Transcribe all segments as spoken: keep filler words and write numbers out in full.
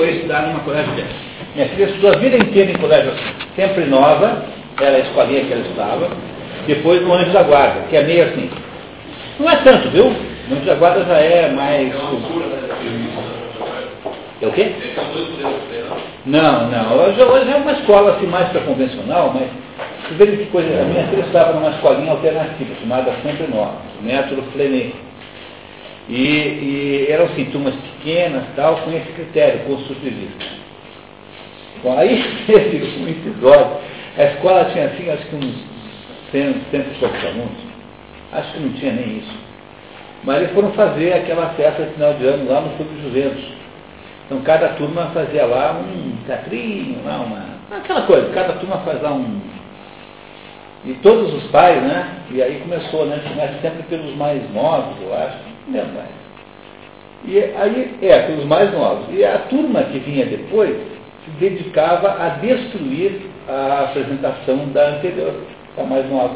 foi estudar numa colégio dessa. Minha filha estudou a vida inteira em colégio Sempre Nova, era a escolinha que ela estudava, depois no Anjo da Guarda, que é meio assim. Não é tanto, viu? No Anjo da Guarda já é mais... É o quê? Não, não. Hoje, hoje é uma escola assim, mais para convencional, mas veja que coisa. A minha filha estava numa escolinha alternativa, chamada Sempre Nova, método Fleming. E, e eram assim, turmas pequenas tal, com esse critério construtivista. Bom, aí teve um episódio. A escola tinha assim, acho que uns cento e poucos alunos. Acho que não tinha nem isso. Mas eles foram fazer aquela festa de final de ano lá no Clube Juventus. Então cada turma fazia lá um teatrinho, lá uma... aquela coisa, cada turma faz lá um... E todos os pais, né? E aí começou, né? Mas sempre pelos mais novos, eu acho. Não mais. E aí, é, pelos mais novos. E a turma que vinha depois se dedicava a destruir a apresentação da anterior, da mais nova.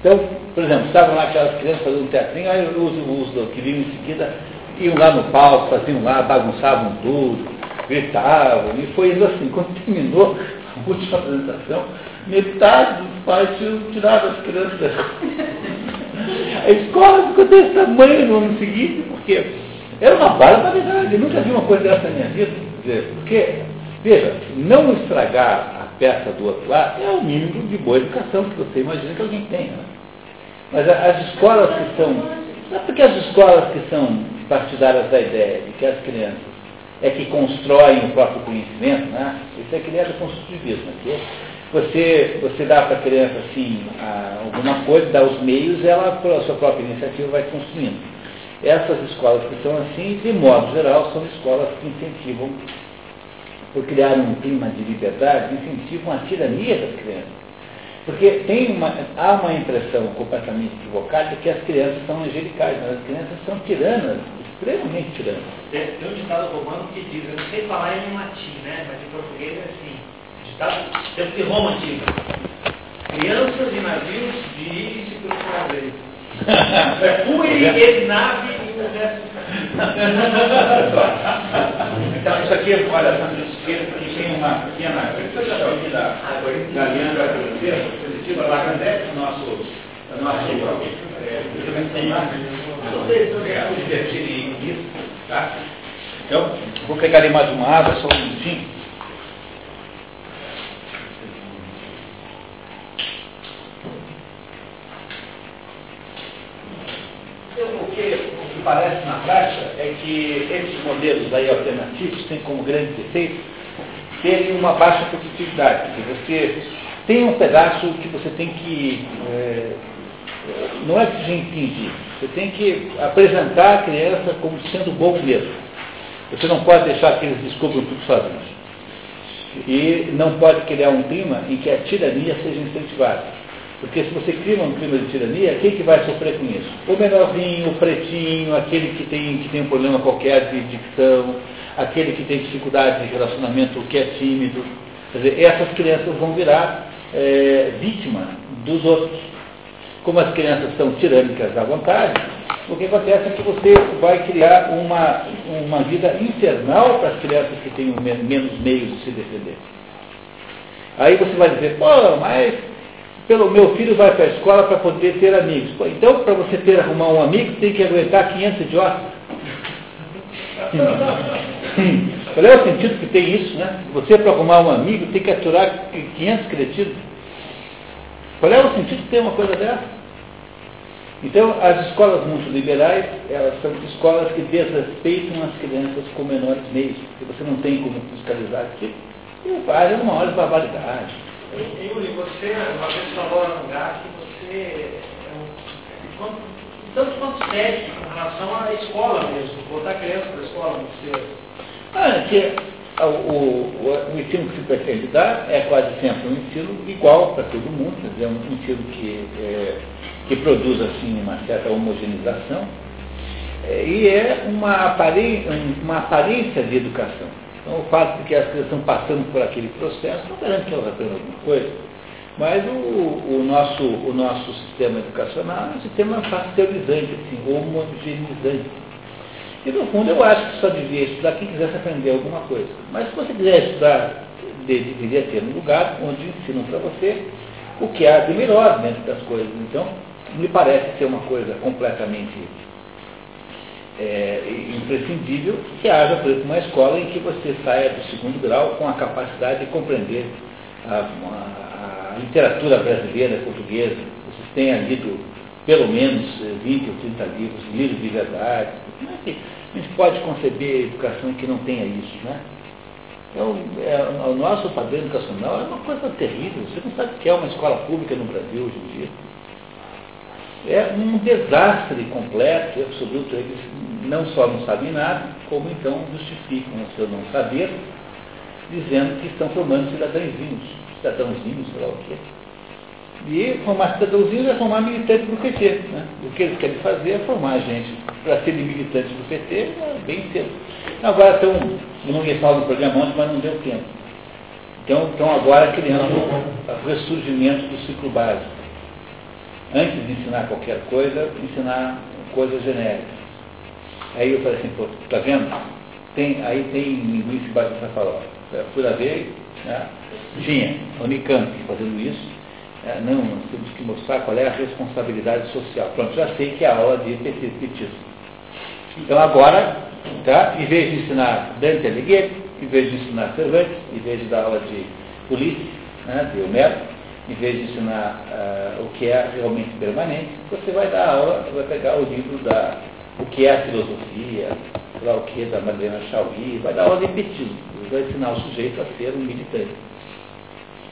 Então, por exemplo, estavam lá aquelas crianças fazendo um teatrinho, aí os, os que vinham em seguida... iam lá no palco, faziam lá, bagunçavam tudo, gritavam, e foi indo assim. Quando terminou a última apresentação, metade dos pais tiraram as crianças. A escola ficou desse tamanho no ano seguinte, porque era uma barbaridade, eu nunca vi uma coisa dessa na minha vida. Porque, veja, não estragar a peça do outro lado é o mínimo de boa educação que você imagina que alguém tenha. Né? Mas as escolas que são... não é porque as escolas que são... partidárias da ideia de que as crianças é que constroem o próprio conhecimento, né? Isso é que leva ao construtivismo, que você, você dá para a criança assim, a, alguma coisa, dá os meios, ela, pela sua própria iniciativa, vai construindo. Essas escolas que são assim, de modo geral, são escolas que incentivam, por criar um clima de liberdade, incentivam a tirania das crianças. Porque tem uma, há uma impressão completamente equivocada de que as crianças são angelicais, mas as crianças são tiranas, extremamente tiranas. Tem um ditado romano que diz, eu não sei falar em latim, né? Mas em português é assim, ditado, deve ser Roma antiga. Crianças e navios dirigem-se pelo prazer. Fui e nave e o resto. Então isso aqui, olha, essa esquerda que tem uma pequena aqui da, da linha da Brasileira, positiva lá Candex, nosso nosso tá? Então, vou pegar ali mais uma água, só um minutinho. O que parece na prática é que esses modelos aí alternativos têm como grande defeito terem uma baixa produtividade, porque você tem um pedaço que você tem que, é, não é que você impingir, você tem que apresentar a criança como sendo bom mesmo. Você não pode deixar que eles descubram tudo sozinhos. E não pode criar um clima em que a tirania seja incentivada. Porque se você cria um clima de tirania, quem que vai sofrer com isso? O menorzinho, o pretinho, aquele que tem, que tem um problema qualquer de dicção, aquele que tem dificuldade de relacionamento, que é tímido. Quer dizer, essas crianças vão virar é, vítimas dos outros. Como as crianças são tirânicas à vontade, o que acontece é que você vai criar uma, uma vida infernal para as crianças que têm menos meios de se defender. Aí você vai dizer, pô, mas... pelo meu filho vai para a escola para poder ter amigos. Pô, então, para você ter arrumar um amigo, tem que aguentar quinhentos idiotas. Qual é o sentido que tem isso, né? Você, para arrumar um amigo, tem que aturar quinhentos cretinos. Qual é o sentido que tem uma coisa dessa? Então, as escolas muito liberais, elas são escolas que desrespeitam as crianças com menores meios, porque você não tem como fiscalizar aquilo. E o pai é uma hora de barbaridade. Yuri, você, uma vez falou no lugar que você é um, tanto quanto sério em relação à escola mesmo, botar criança para a escola muito cedo. Ah, que o, o, o ensino que se pretende dar é quase sempre um ensino igual para todo mundo, quer dizer, um ensino que, é, que produz assim, uma certa homogeneização, é, e é uma, apare, uma aparência de educação. Então, o fato de que as crianças estão passando por aquele processo não garante que elas aprendam alguma coisa. Mas o, o, nosso, o nosso sistema educacional é um sistema pasteurizante, assim, homogeneizante. E no fundo eu acho que só devia estudar quem quisesse aprender alguma coisa. Mas se você quiser estudar, deveria ter um lugar onde ensinam para você o que há de melhor dentro das coisas. Então, me parece ser uma coisa completamente é, imprescindível que haja, por exemplo, uma escola em que você saia do segundo grau com a capacidade de compreender a, a, a literatura brasileira, portuguesa. Vocês tenham lido pelo menos vinte ou trinta livros, livros de verdade. Como é que a gente pode conceber a educação que não tenha isso, né? Então, é, o nosso padrão educacional é uma coisa terrível. Você não sabe o que é uma escola pública no Brasil hoje em dia. É um desastre completo e absoluto. Eles não só não sabem nada, como então justificam o seu não saber, dizendo que estão formando cidadãozinhos. Cidadãozinhos, sei lá o quê. E formar cidadãozinhos é formar militantes do P T. Né? O que eles querem fazer é formar gente para serem militantes do P T, é bem cedo. Agora estão, eu não ia falar do programa ontem, mas não deu tempo. Então, estão agora criando o ressurgimento do ciclo básico. Antes de ensinar qualquer coisa, ensinar coisas genéricas. Aí eu falei assim, pô, tá vendo? Tem, aí tem linguiça embaixo dessa farofa. Fui lá ver, né? Tinha Unicamp fazendo isso. É, não, nós temos que mostrar qual é a responsabilidade social. Pronto, já sei que é a aula de petismo. Então agora, tá? Em vez de ensinar Dante Alighieri, em vez de ensinar Cervantes, em vez de dar aula de Ulisses, né, de Omero, em vez de ensinar uh, o que é realmente permanente, você vai dar aula, você vai pegar o livro da o que é a filosofia, lá o que é da Madalena Chauí, vai dar aula de petismo, vai ensinar o sujeito a ser um militante.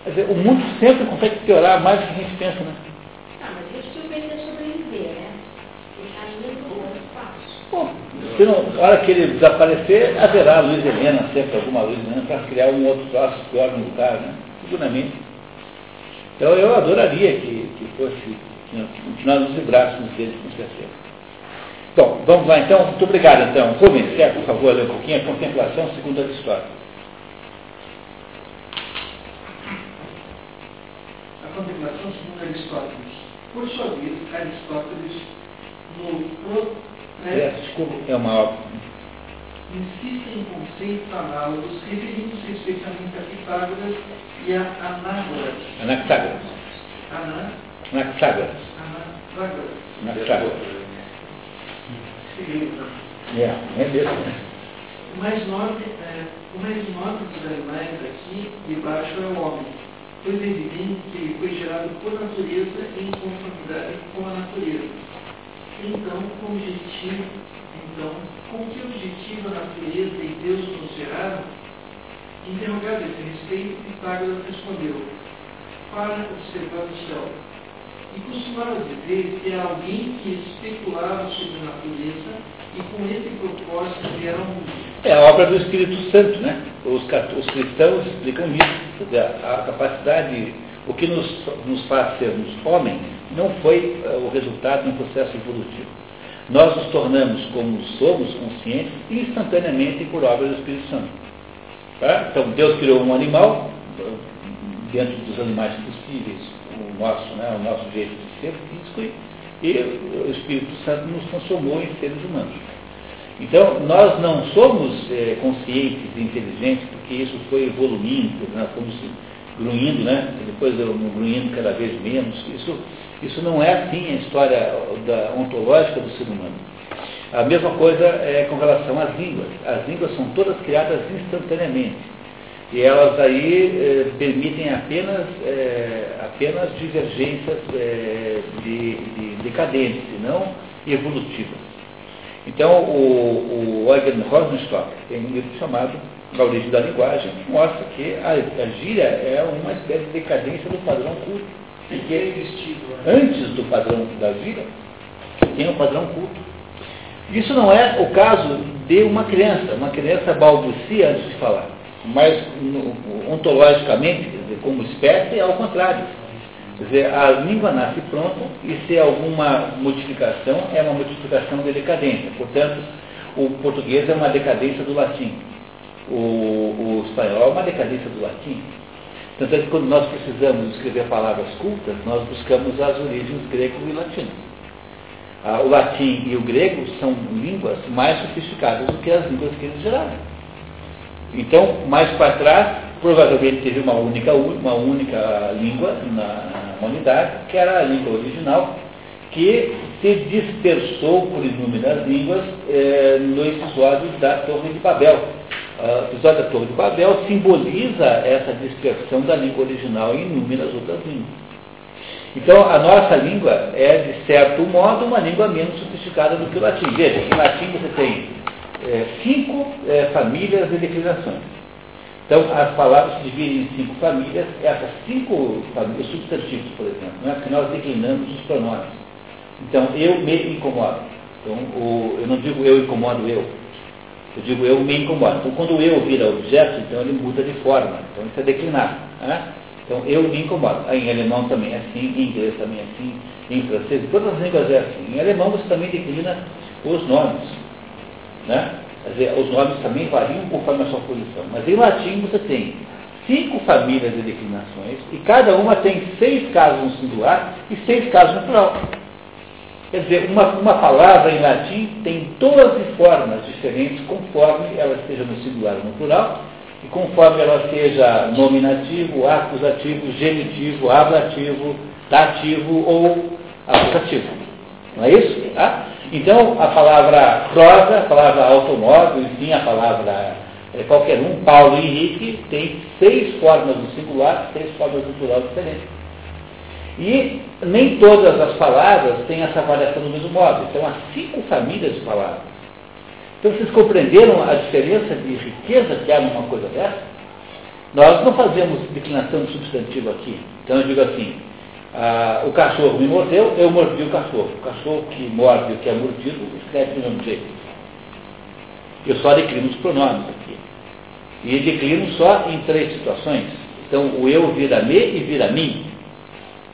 Quer dizer, o mundo sempre consegue piorar mais do que a gente pensa, né? Ah, mas eu estou bem de sobreviver, né? Ele está indo outro passo. Bom, se não, na hora que ele desaparecer, haverá a Luiz Helena, sempre alguma Luiz Helena, para criar um outro troço pior no lugar, né? Seguramente. Então eu adoraria que, que fosse, que nós nos livrássemos deles, com certeza. Bom, vamos lá então. Muito obrigado então. Rubens, quer, por favor, ler um pouquinho a contemplação segundo a história. Contemplação segundo Aristóteles. Por sua vez, Aristóteles no é, desculpa, é uma obra. Insiste em conceitos análogos, referindo-se especialmente a Pitágoras e a Anágoras. Anaxágoras. Aná... Anaxágoras. Anaxágoras. Anaxágoras. Beleza. Yeah, é, é mesmo, né? O mais nobre dos animais aqui e baixo é o homem. Pois é evidente que ele foi gerado por natureza em conformidade com a natureza. Então, com objetivo, então, com que objetivo a natureza e Deus nos geraram? Interrogado a esse respeito, Pitágoras respondeu, para observar o céu. E costumava dizer que era alguém que especulava sobre a natureza e com esse propósito criaram o mundo. É a obra do Espírito Santo, né? Os, os cristãos explicam isso. A capacidade, o que nos, nos faz sermos homens, não foi uh, o resultado de um processo evolutivo. Nós nos tornamos como somos, conscientes, instantaneamente por obra do Espírito Santo. Tá? Então, Deus criou um animal, dentro dos animais possíveis, o nosso, né, o nosso jeito de ser físico, e o Espírito Santo nos transformou em seres humanos. Então, nós não somos é, conscientes e inteligentes, porque isso foi evoluindo, nós fomos grunhindo, né? Depois eu grunhindo cada vez menos. Isso, isso não é assim a história da, ontológica do ser humano. A mesma coisa é com relação às línguas. As línguas são todas criadas instantaneamente. E elas aí é, permitem apenas, é, apenas divergências é, de, de decadentes, não evolutivas. Então, o, o Eugen Rosenstock tem um livro chamado A Origem da Linguagem, que mostra que a, a gíria é uma espécie de decadência do padrão culto. Porque é antes do padrão da gíria, tem um padrão culto. Isso não é o caso de uma criança. Uma criança balbucia antes de falar. Mas, ontologicamente, como espécie, é ao contrário. Quer dizer, a língua nasce pronta e se alguma modificação é uma modificação de decadência. Portanto, o português é uma decadência do latim. O, o espanhol é uma decadência do latim. Tanto é que quando nós precisamos escrever palavras cultas, nós buscamos as origens greco e latino. ah, o latim e o grego são línguas mais sofisticadas do que as línguas que eles geraram. Então, mais para trás, provavelmente teve uma única, uma única língua na humanidade, que era a língua original, que se dispersou por inúmeras línguas eh, no episódio da Torre de Babel. O episódio da Torre de Babel simboliza essa dispersão da língua original em inúmeras outras línguas. Então, a nossa língua é, de certo modo, uma língua menos sofisticada do que o latim. Veja, em latim você tem é, cinco é, famílias de declinações. Então, as palavras se dividem em cinco famílias. Essas cinco famílias, substantivos, por exemplo, né? Porque nós declinamos os pronomes. Então, eu me incomodo. Então, o, eu não digo eu incomodo eu. Eu digo eu me incomodo. Então, quando eu vira objeto, então ele muda de forma. Então, isso é declinar. Né? Então, eu me incomodo. Em alemão também é assim, em inglês também é assim, em francês, todas as línguas é assim. Em alemão você também declina os nomes. Né? Quer dizer, os nomes também variam conforme a sua posição. Mas em latim você tem cinco famílias de declinações e cada uma tem seis casos no singular e seis casos no plural. Quer dizer, uma, uma palavra em latim tem doze formas diferentes conforme ela esteja no singular ou no plural e conforme ela seja nominativo, acusativo, genitivo, ablativo, dativo ou acusativo. Não é isso? Tá? Então, a palavra prosa, a palavra automóvel, enfim, a palavra é, qualquer um, Paulo e Henrique, tem seis formas no singular, seis formas no plural diferentes. E nem todas as palavras têm essa avaliação do mesmo modo. Então, há cinco famílias de palavras. Então, vocês compreenderam a diferença de riqueza que há numa coisa dessa? Nós não fazemos declinação de substantivo aqui. Então, eu digo assim, ah, o cachorro me mordeu, eu mordi o cachorro. O cachorro que morde o que é mordido, escreve o nome dele. Eu só declino os pronomes aqui. E declino só em três situações. Então, o eu vira me e vira mim.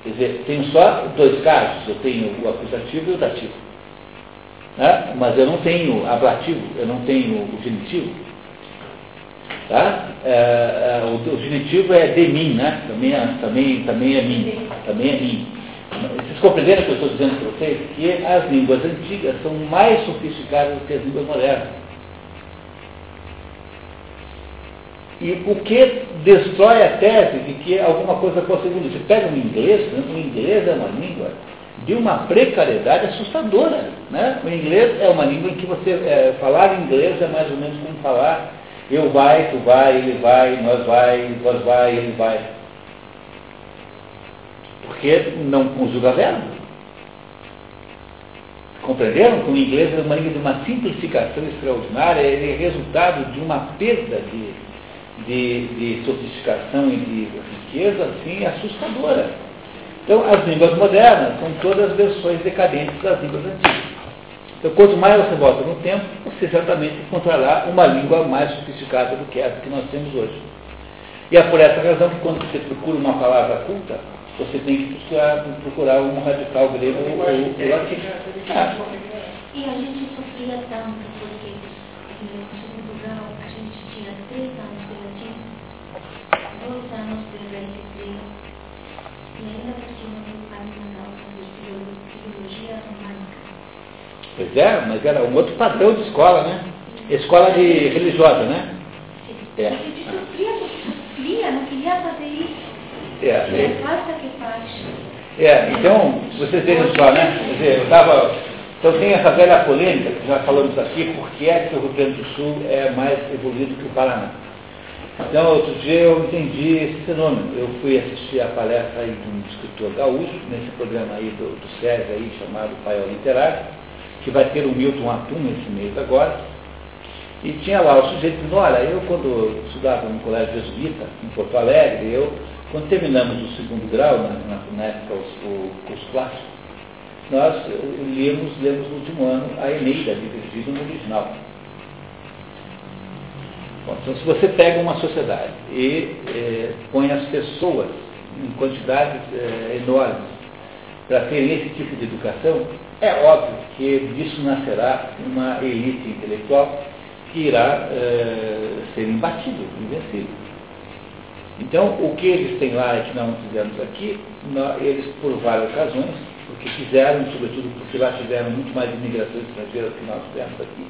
Quer dizer, tenho só dois casos, eu tenho o acusativo e o dativo. Né? Mas eu não tenho ablativo, eu não tenho o genitivo. Tá? É, o, o genitivo é de mim, né? também, é, também, também é mim. Também é mim. Vocês compreenderam o que eu estou dizendo para vocês? Que as línguas antigas são mais sofisticadas do que as línguas modernas. E o que destrói a tese de que alguma coisa possa evoluir. Você pega um inglês, né? O inglês é uma língua de uma precariedade assustadora. Né? O inglês é uma língua em que você é, falar inglês é mais ou menos como falar eu vai, tu vai, ele vai, nós vai, vós vai, ele vai. Porque não conjuga verbo. Compreenderam? O inglês é uma língua de uma simplificação extraordinária, ele é resultado de uma perda de... De, de sofisticação e de riqueza, assim, assustadora. Então, as línguas modernas são todas versões decadentes das línguas antigas. Então, quanto mais você volta no tempo, você certamente encontrará uma língua mais sofisticada do que essa que nós temos hoje. E é por essa razão que, quando você procura uma palavra culta, você tem que procurar, procurar um radical grego ou latim. Ah. E a gente sofria tanto, porque na conclusão a gente tinha três anos. Dois anos de universidade e ainda por cima do padrão da biologia românica. Pois é, mas era um outro padrão de escola, né? Escola de religiosa, né? Sim. É. A gente sofria, sofria, não queria fazer isso. É, é. Faça que faz. É, então, vocês vejam só, né? Quer dizer, eu tava... Então tem essa velha polêmica, que já falamos aqui, porque é que o Rio Grande do Sul é mais evoluído que o Paraná. Então, outro dia eu entendi esse fenômeno. Eu fui assistir a palestra aí de um escritor gaúcho, nesse programa aí do, do César, aí, chamado Paiol Literário, que vai ter o Milton Atum esse mês agora. E tinha lá o sujeito dizendo, olha, eu quando estudava no colégio jesuíta, em Porto Alegre, eu, quando terminamos o segundo grau, na, na, na época o curso clássico, nós lemos, lemos no último ano a Eneida, de Virgílio no original. Bom, então, se você pega uma sociedade e eh, põe as pessoas em quantidades eh, enormes para terem esse tipo de educação, é óbvio que disso nascerá uma elite intelectual que irá eh, ser imbatível, invencível. Então, o que eles têm lá e que nós não fizemos aqui, nós, eles, por várias razões, porque fizeram, sobretudo porque lá tiveram muito mais imigrações estrangeiras que nós tivemos aqui,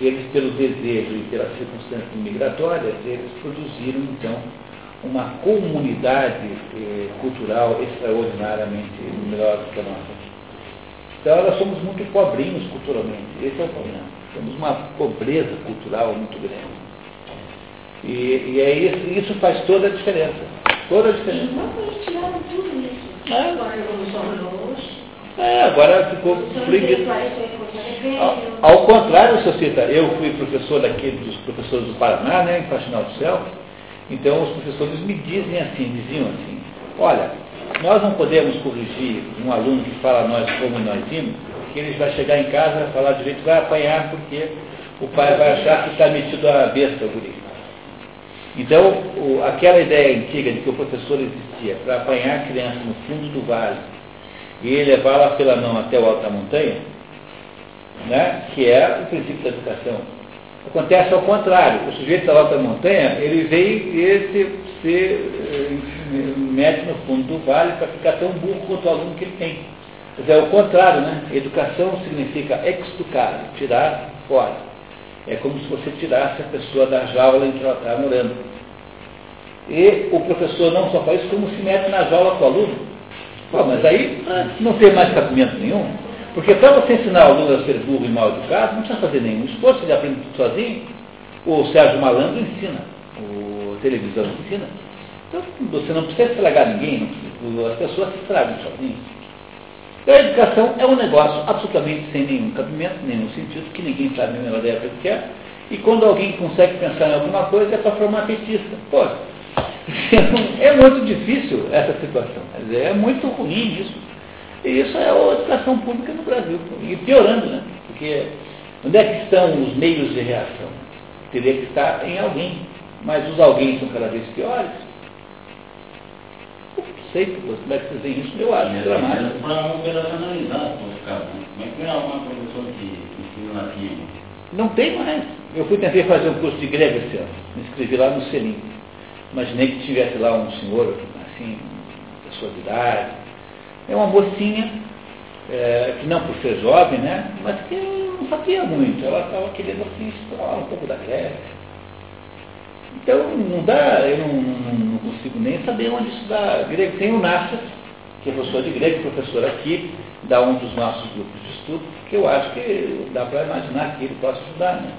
eles, pelo desejo e pelas circunstâncias migratórias, eles produziram, então, uma comunidade eh, cultural extraordinariamente melhor do que a nossa. Então, nós somos muito pobrinhos culturalmente, esse é o problema. Temos uma pobreza cultural muito grande. E, e é isso, isso faz toda a diferença. Toda a diferença. Eles tiraram tudo isso. É. Agora a Revolução hoje. É, agora ficou proibido. Ao, ao contrário, Societa, eu fui professor daquele dos professores do Paraná, né, em Faxinal do Céu. Então os professores me dizem assim, diziam assim, olha, nós não podemos corrigir um aluno que fala nós como nós vimos, que ele vai chegar em casa, vai falar direito, vai apanhar porque o pai vai achar que está metido a besta, o guri. Então, o, aquela ideia antiga de que o professor existia para apanhar a criança no fundo do vale e levá-la pela mão até o alto da montanha, né, que é o princípio da educação. Acontece ao contrário, o sujeito da alta montanha, ele vem e se, se mete no fundo do vale para ficar tão burro quanto o aluno que ele tem. Mas é o contrário, né? Educação significa extucar, tirar fora. É como se você tirasse a pessoa da jaula em que ela está morando. E o professor não só faz isso, como se mete na jaula com o aluno. Pô, mas aí não tem mais cabimento nenhum. Porque para você ensinar o aluno a ser burro e mal educado, não precisa fazer nenhum esforço, ele aprende tudo sozinho. O Sérgio Malandro ensina, o televisão ensina. Então você não precisa estragar ninguém, as pessoas se estragam sozinhas. E a educação é um negócio absolutamente sem nenhum cabimento, nenhum sentido, que ninguém sabe a menor ideia do que é. E quando alguém consegue pensar em alguma coisa, é para formar petista. Pô, é muito difícil essa situação, é muito ruim isso. E isso é a educação pública no Brasil. E piorando, né? Porque onde é que estão os meios de reação? Teria que estar em alguém. Mas os alguém são cada vez piores. Eu não sei como é que vocês veem isso. Eu acho que é dramático. Para operacionalizar, como é que é uma professora que ensina latim? Não tem mais. Eu fui tentar fazer um curso de grego esse ano. Me inscrevi lá no Selim. Imaginei que tivesse lá um senhor, assim, pessoa de idade. É uma mocinha, é, que não por ser jovem, né, mas que não sabia muito. Ela estava querendo assim, explorar um pouco da Grécia. Então, não dá, eu não, não, não consigo nem saber onde estudar grego. Tem o Nassas, que é professor de grego, professor aqui, da um dos nossos grupos de estudo, que eu acho que dá para imaginar que ele possa estudar, né.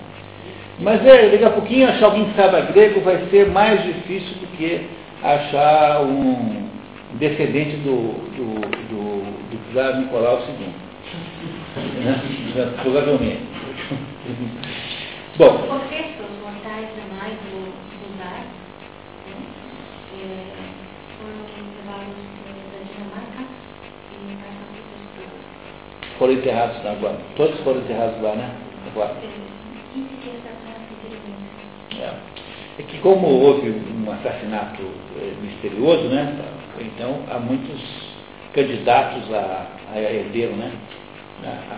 Mas, é, daqui a pouquinho, achar alguém que saiba grego vai ser mais difícil do que achar um descendente do, do, do, do Czar Nicolau segundo. Né? Provavelmente. Bom. Por que os mortais jamais do Czar foram enterrados na Dinamarca e em casa dos todos? Foram enterrados na Guarda. Todos foram enterrados lá, né? Na Guarda. É que como houve um assassinato misterioso, né? Então, há muitos candidatos a, a herdeiro, né? A,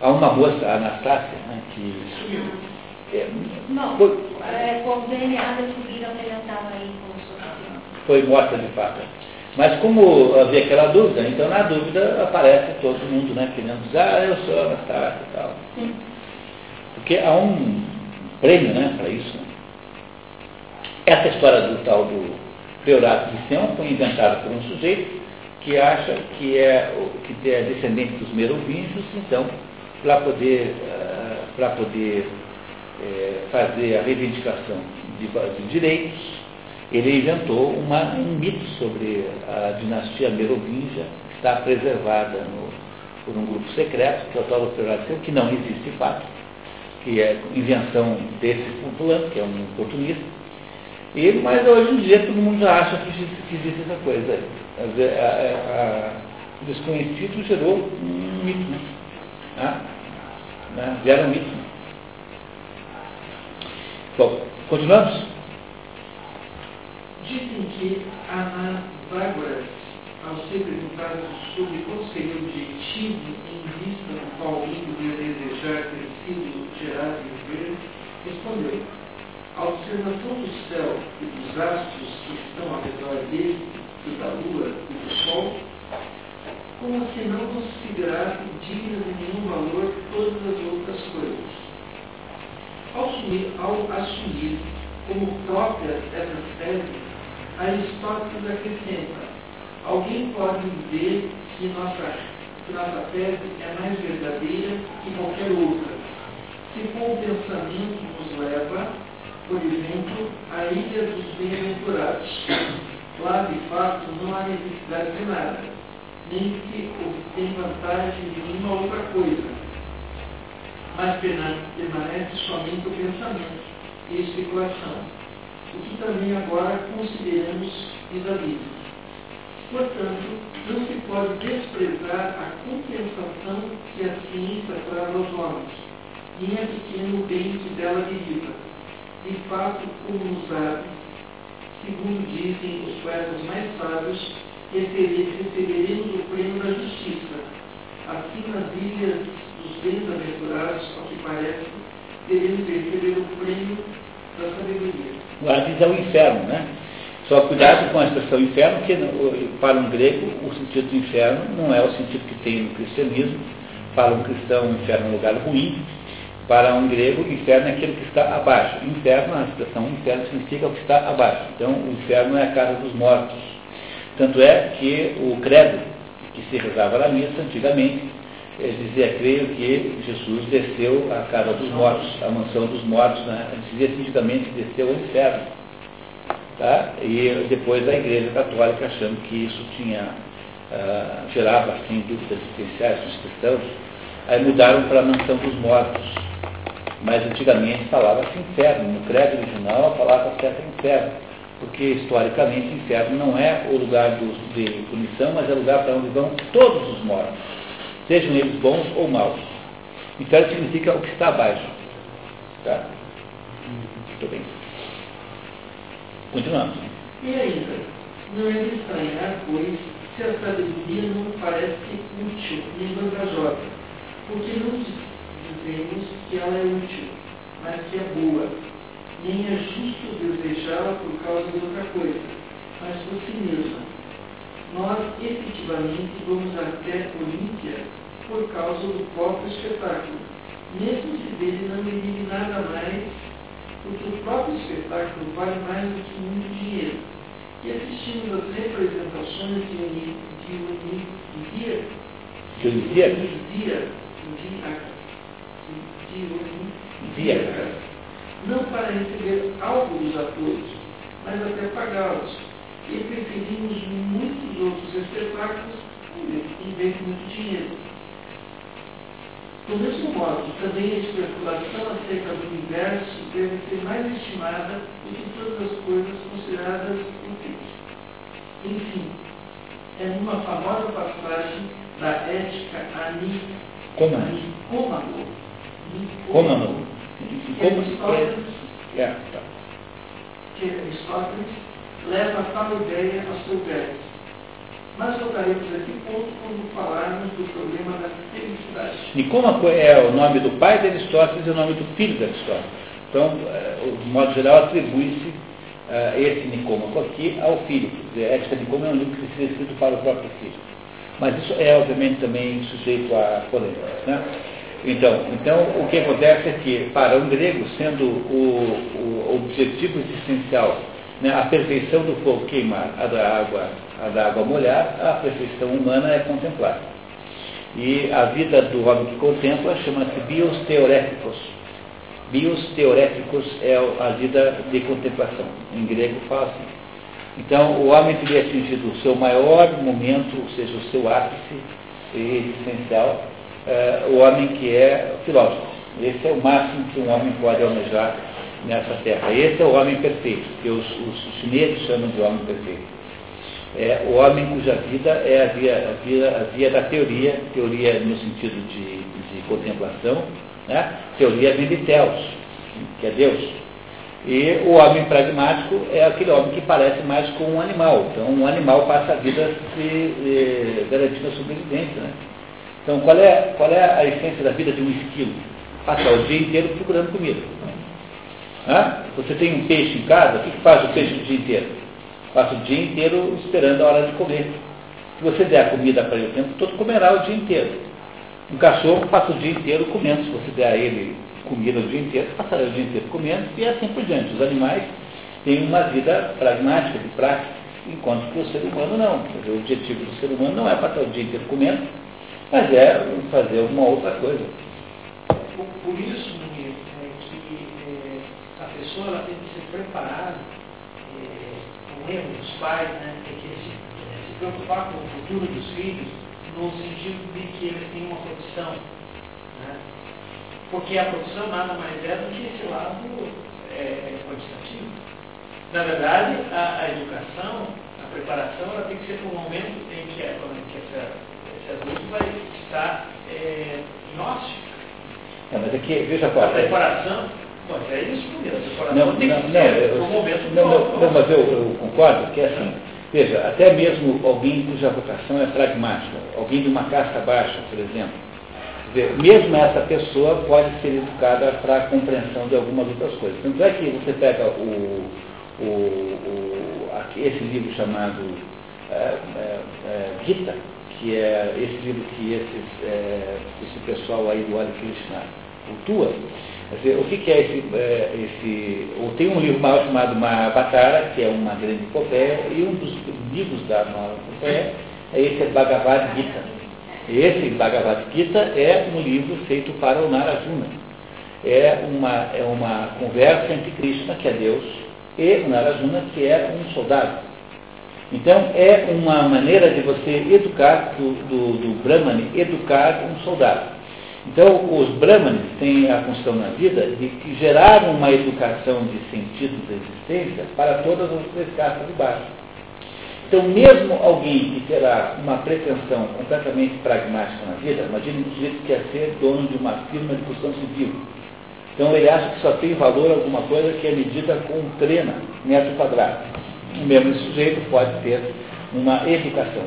a, a uma moça, a Anastácia, né? Que... É, não, foi, é, conveniada que não estava aí com o seu... Foi morta de fato. Mas como havia aquela dúvida, então na dúvida aparece todo mundo, né? Querendo dizer, ah, eu sou a Anastácia e tal. Sim. Porque há um prêmio, né? Para isso. Né? Essa história do tal do... Priorato de Sion foi inventado por um sujeito que acha que é, que é descendente dos merovingios, então, para poder, para poder é, fazer a reivindicação de, de direitos, ele inventou uma, um mito sobre a dinastia merovingia, que está preservada no, por um grupo secreto, que é o tal do Priorato de Sion, que não existe de fato, que é invenção desse fulano, que é um oportunista. E, mas hoje em dia todo mundo já acha que, que existe essa coisa. A, a, a, o desconhecido gerou um mito, né? Ah, né? Gera um mito. Bom, continuamos? Dizem que a Pitágoras, ao ser perguntado sobre qual seria o objetivo em vista do qual o mundo ia desejar ter sido gerado e viver, respondeu: a observação do céu e dos astros que estão ao redor dele, e da lua e do sol, como se não considerasse dignas de nenhum valor todas as outras coisas. Ao assumir, ao assumir como próprias essas teses, Aristóteles acrescenta: alguém pode dizer que nossa, que nossa tese é mais verdadeira que qualquer outra, se com o pensamento nos leva, por exemplo, à ilha dos bem-aventurados. Lá, de fato, não há necessidade de nada, nem se obtém vantagem de nenhuma outra coisa, mas permanece somente o pensamento e especulação, o que também agora consideramos vis-à-vis. Portanto, não se pode desprezar a compensação que a ciência traz aos homens, nem a pequeno bem que dela deriva. De fato, como nos abre, segundo dizem os poetas mais sábios, receberemos o prêmio da justiça. Assim, nas ilhas dos bem-aventurados, ao que parece, teremos receber o prêmio da sabedoria. Agora diz é o inferno, né? Só cuidado com a expressão inferno, que para um grego o sentido do inferno não é o sentido que tem no cristianismo. Para um cristão, o inferno é um lugar ruim. Para um grego, o inferno é aquilo que está abaixo. Inferno, a expressão inferno significa o que está abaixo. Então, o inferno é a casa dos mortos. Tanto é que o credo que se rezava na missa antigamente dizia: creio que Jesus desceu à casa dos mortos, à mansão dos mortos, né? Dizia simplesmente que desceu ao inferno. Tá? E depois a Igreja Católica, achando que isso tinha, uh, gerava assim, dúvidas existenciais dos cristãos, aí mudaram para a mansão dos mortos. Mas antigamente falava-se inferno. No credo original a palavra certa é inferno, porque historicamente inferno não é o lugar dos, de punição, mas é o lugar para onde vão todos os mortos, sejam eles bons ou maus. Inferno significa o que está abaixo. Tá? Muito bem. Continuamos. E ainda, não é de estranhar, pois, se a sabedoria não parece útil nem vantajosa, porque não dizemos que ela é útil, mas que é boa. Nem é justo desejá-la por causa de outra coisa, mas por si mesma. Nós, efetivamente, vamos até Olímpia por causa do próprio espetáculo, mesmo se dele não elimine nada mais, porque o próprio espetáculo vale mais do que muito dinheiro. E assistimos às representações de Odisseia, de Odisseia, de Diegas, não para receber algo dos atores, mas até pagá-los, e preferimos muitos outros espetáculos em vez de muito dinheiro. Do mesmo modo, também a especulação acerca do universo deve ser mais estimada do que todas as coisas consideradas úteis. Enfim, é numa famosa passagem da ética a Nicômaco, Como não? Como se pode? É, tá. Que Aristóteles leva a tal ideia aos seus versos. Mas voltaremos a esse ponto quando falarmos do problema da felicidade. Nicômaco é o nome do pai de Aristóteles e o nome do filho de Aristóteles. Então, de modo geral, atribui-se uh, esse Nicômaco aqui ao filho. Esta Nicômaco é um livro que precisa ser escrito para o próprio filho. Mas isso é, obviamente, também sujeito a polêmicas, né? Então, então, o que acontece é que, para um grego, sendo o, o objetivo essencial, né, a perfeição do fogo queimar, a da água, a da água molhar, a perfeição humana é contemplar. E a vida do homem que contempla chama-se bios teoréticos. Bios teoréticos é a vida de contemplação. Em grego fala assim. Então, o homem teria atingido o seu maior momento, ou seja, o seu ápice essencial, Uh, o homem que é filósofo. Esse é o máximo que um homem pode almejar nessa terra. Esse é o homem perfeito, que os, os chineses chamam de homem perfeito. É o homem cuja vida é a via, a via, a via da teoria, teoria no sentido de, de contemplação, né? Teoria vem de theos, que é Deus. E o homem pragmático é aquele homem que parece mais com um animal. Então, um animal passa a vida se garantindo a sobrevivência, né? Então, qual é, qual é a essência da vida de um esquilo? Passar o dia inteiro procurando comida. Ah, você tem um peixe em casa, o que faz o peixe o dia inteiro? Passa o dia inteiro esperando a hora de comer. Se você der comida para ele o tempo todo, comerá o dia inteiro. Um cachorro passa o dia inteiro comendo. Se você der a ele comida o dia inteiro, passará o dia inteiro comendo, e assim por diante. Os animais têm uma vida pragmática, de prática, enquanto que o ser humano não. Porque o objetivo do ser humano não é passar o dia inteiro comendo, mas é fazer alguma outra coisa. Por, por isso, menino, é que é, a pessoa ela tem que ser preparada, é, o erro dos pais, né, tem que se, se preocupar com o futuro dos filhos, no sentido de que eles têm uma profissão, né? Porque a profissão nada mais é do que esse lado é, quantitativo. Na verdade, a, a educação, a preparação, ela tem que ser para um momento em que, é, que essa, esse adulto vai estar é, em ócio. É, mas aqui, veja a parte. A preparação, mas é isso mesmo, a preparação não, tem não, que ser para um momento não, não, não, mas eu, eu concordo que é assim. Veja, até mesmo alguém cuja vocação é pragmática, alguém de uma casta baixa, por exemplo, mesmo essa pessoa pode ser educada para a compreensão de algumas outras coisas. Tanto é que você pega o, o, o, esse livro chamado é, é, é, Gita, que é esse livro que esses, é, esse pessoal aí do Hare Krishna cultua. O que, que é esse, é, esse... Ou tem um livro maior chamado Mahabharata, que é uma grande epopeia, e um dos livros da Mahabharata é esse Bhagavad Gita. Esse Bhagavad Gita é um livro feito para o Narajuna. É uma, é uma conversa entre Krishna, que é Deus, e o Narajuna, que é um soldado. Então, é uma maneira de você educar, do, do, do Brahman, educar um soldado. Então, os Brahmanes têm a função na vida de gerar uma educação de sentido da existência para todas as três castas de baixo. Então, mesmo alguém que terá uma pretensão completamente pragmática na vida, imagine um sujeito que quer ser dono de uma firma de construção civil. Então, ele acha que só tem valor alguma coisa que é medida com trena, metro quadrado. O mesmo sujeito pode ter uma educação.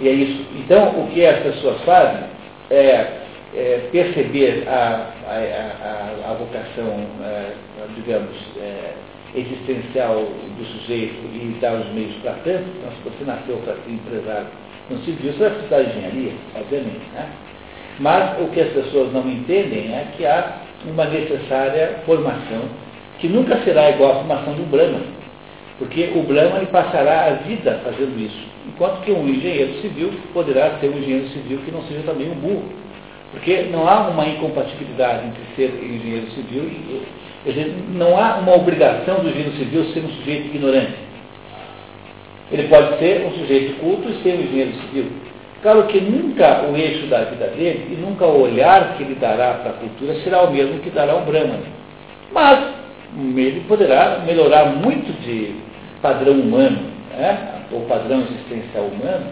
E é isso. Então, o que as pessoas fazem é, é perceber a, a, a, a vocação, é, digamos, é, existencial do sujeito e dar os meios para tanto. Então, se você nasceu para ser empresário no civil, você vai estudar engenharia, obviamente, né? Mas o que as pessoas não entendem é que há uma necessária formação que nunca será igual à formação do Brahman, porque o Brahman passará a vida fazendo isso, enquanto que um engenheiro civil poderá ser um engenheiro civil que não seja também um burro, porque não há uma incompatibilidade entre ser engenheiro civil e... Quer dizer, não há uma obrigação do engenheiro civil ser um sujeito ignorante. Ele pode ser um sujeito culto e ser um engenheiro civil. Claro que nunca o eixo da vida dele e nunca o olhar que ele dará para a cultura será o mesmo que dará um Brahman. Mas ele poderá melhorar muito de padrão humano, né? Ou padrão existencial humano,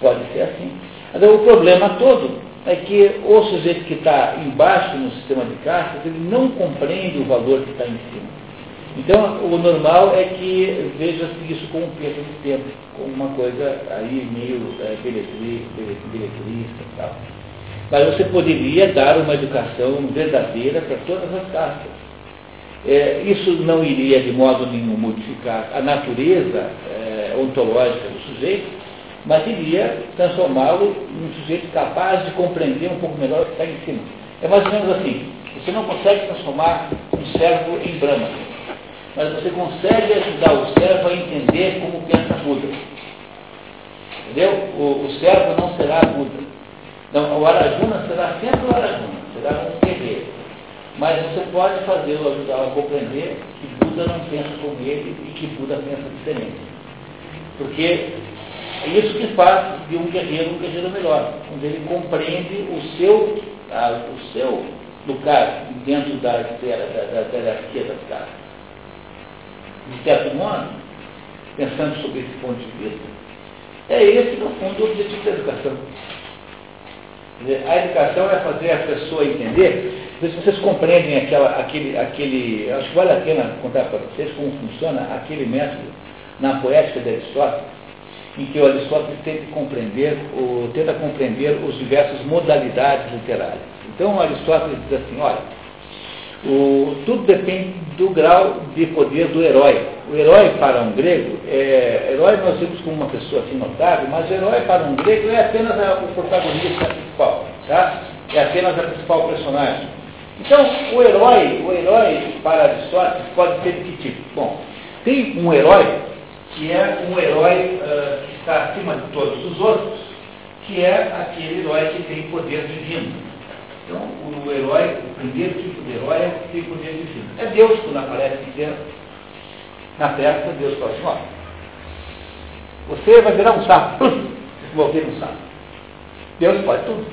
pode ser assim. Agora, o problema todo é que o sujeito que está embaixo no sistema de castas, ele não compreende o valor que está em cima. Então, o normal é que veja-se isso como perda de tempo, como uma coisa aí meio é, beletrista e tal. Mas você poderia dar uma educação verdadeira para todas as castas. É, isso não iria de modo nenhum modificar a natureza é, ontológica do sujeito, mas iria transformá-lo num sujeito capaz de compreender um pouco melhor o que está em cima. É mais ou menos assim: você não consegue transformar um servo em Brahma, mas você consegue ajudar o servo a entender como pensa Buda. Entendeu? O, o servo não será Buda. Não, o Arjuna será sempre o Arjuna, será um guerreiro. Mas você pode fazê-lo, ajudá-lo a compreender que Buda não pensa como ele e que Buda pensa diferente. Porque... é isso que faz de um guerreiro um guerreiro melhor, quando ele compreende o seu, a, o seu lugar dentro da hierarquia das casas. De certo modo, pensando sobre esse ponto de vista, é esse, no fundo, o objetivo da educação. A educação é fazer a pessoa entender. Se vocês compreendem aquela, aquele, aquele... Acho que vale a pena contar para vocês como funciona aquele método na poética de Aristóteles, em que o Aristóteles tenta compreender, ou, tenta compreender os diversos modalidades literárias. Então, o Aristóteles diz assim: olha, O, tudo depende do grau de poder do herói. O herói para um grego, é, herói nós temos como uma pessoa assim notável, mas o herói para um grego é apenas a, o protagonista principal, tá? É apenas a principal personagem. Então, o herói, o herói para Aristóteles pode ser de que tipo? Bom, tem um herói que é um herói uh, que está acima de todos os outros, que é aquele herói que tem poder divino. Então, o herói, o primeiro tipo de herói é o tipo de divino. É Deus quando aparece aqui dentro. Na festa, Deus fala assim, ó, você vai virar um sapo, desenvolver um sapo. Deus pode tudo.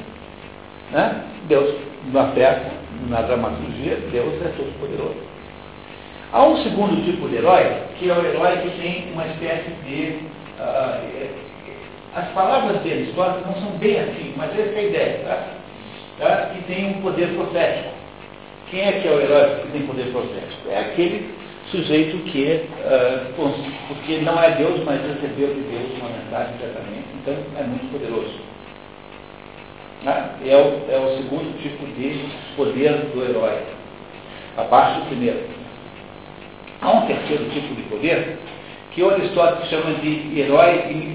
Né? Deus, na festa, na dramaturgia, Deus é todo poderoso. Há um segundo tipo de herói, que é o herói que tem uma espécie de... Uh, as palavras dele, Aristóteles, não são bem assim, mas essa é a ideia, tá? Tá? Que tem um poder profético. Quem é que é o herói que tem poder profético? É aquele sujeito que, uh, porque não é Deus, mas recebeu de Deus uma mensagem diretamente, então é muito poderoso. Tá? É, o, é o segundo tipo de poder do herói, abaixo do primeiro. Há um terceiro tipo de poder, que o Aristóteles chama de herói,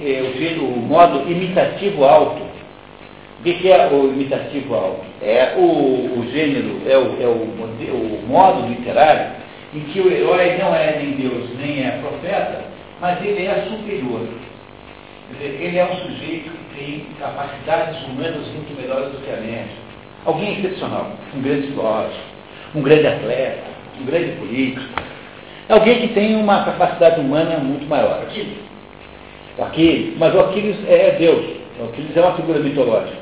é, o, gênero, o modo imitativo alto. O que, que é o imitativo alto? É o, o gênero, é, o, é o, o modo literário em que o herói não é nem Deus, nem é profeta, mas ele é superior. Quer dizer, ele é um sujeito que tem capacidades humanas muito melhores do que a média. Alguém excepcional, um grande filósofo, um grande atleta, um grande político. Alguém que tem uma capacidade humana muito maior. Aquiles. Aquiles, mas o Aquiles é Deus. O Aquiles é uma figura mitológica.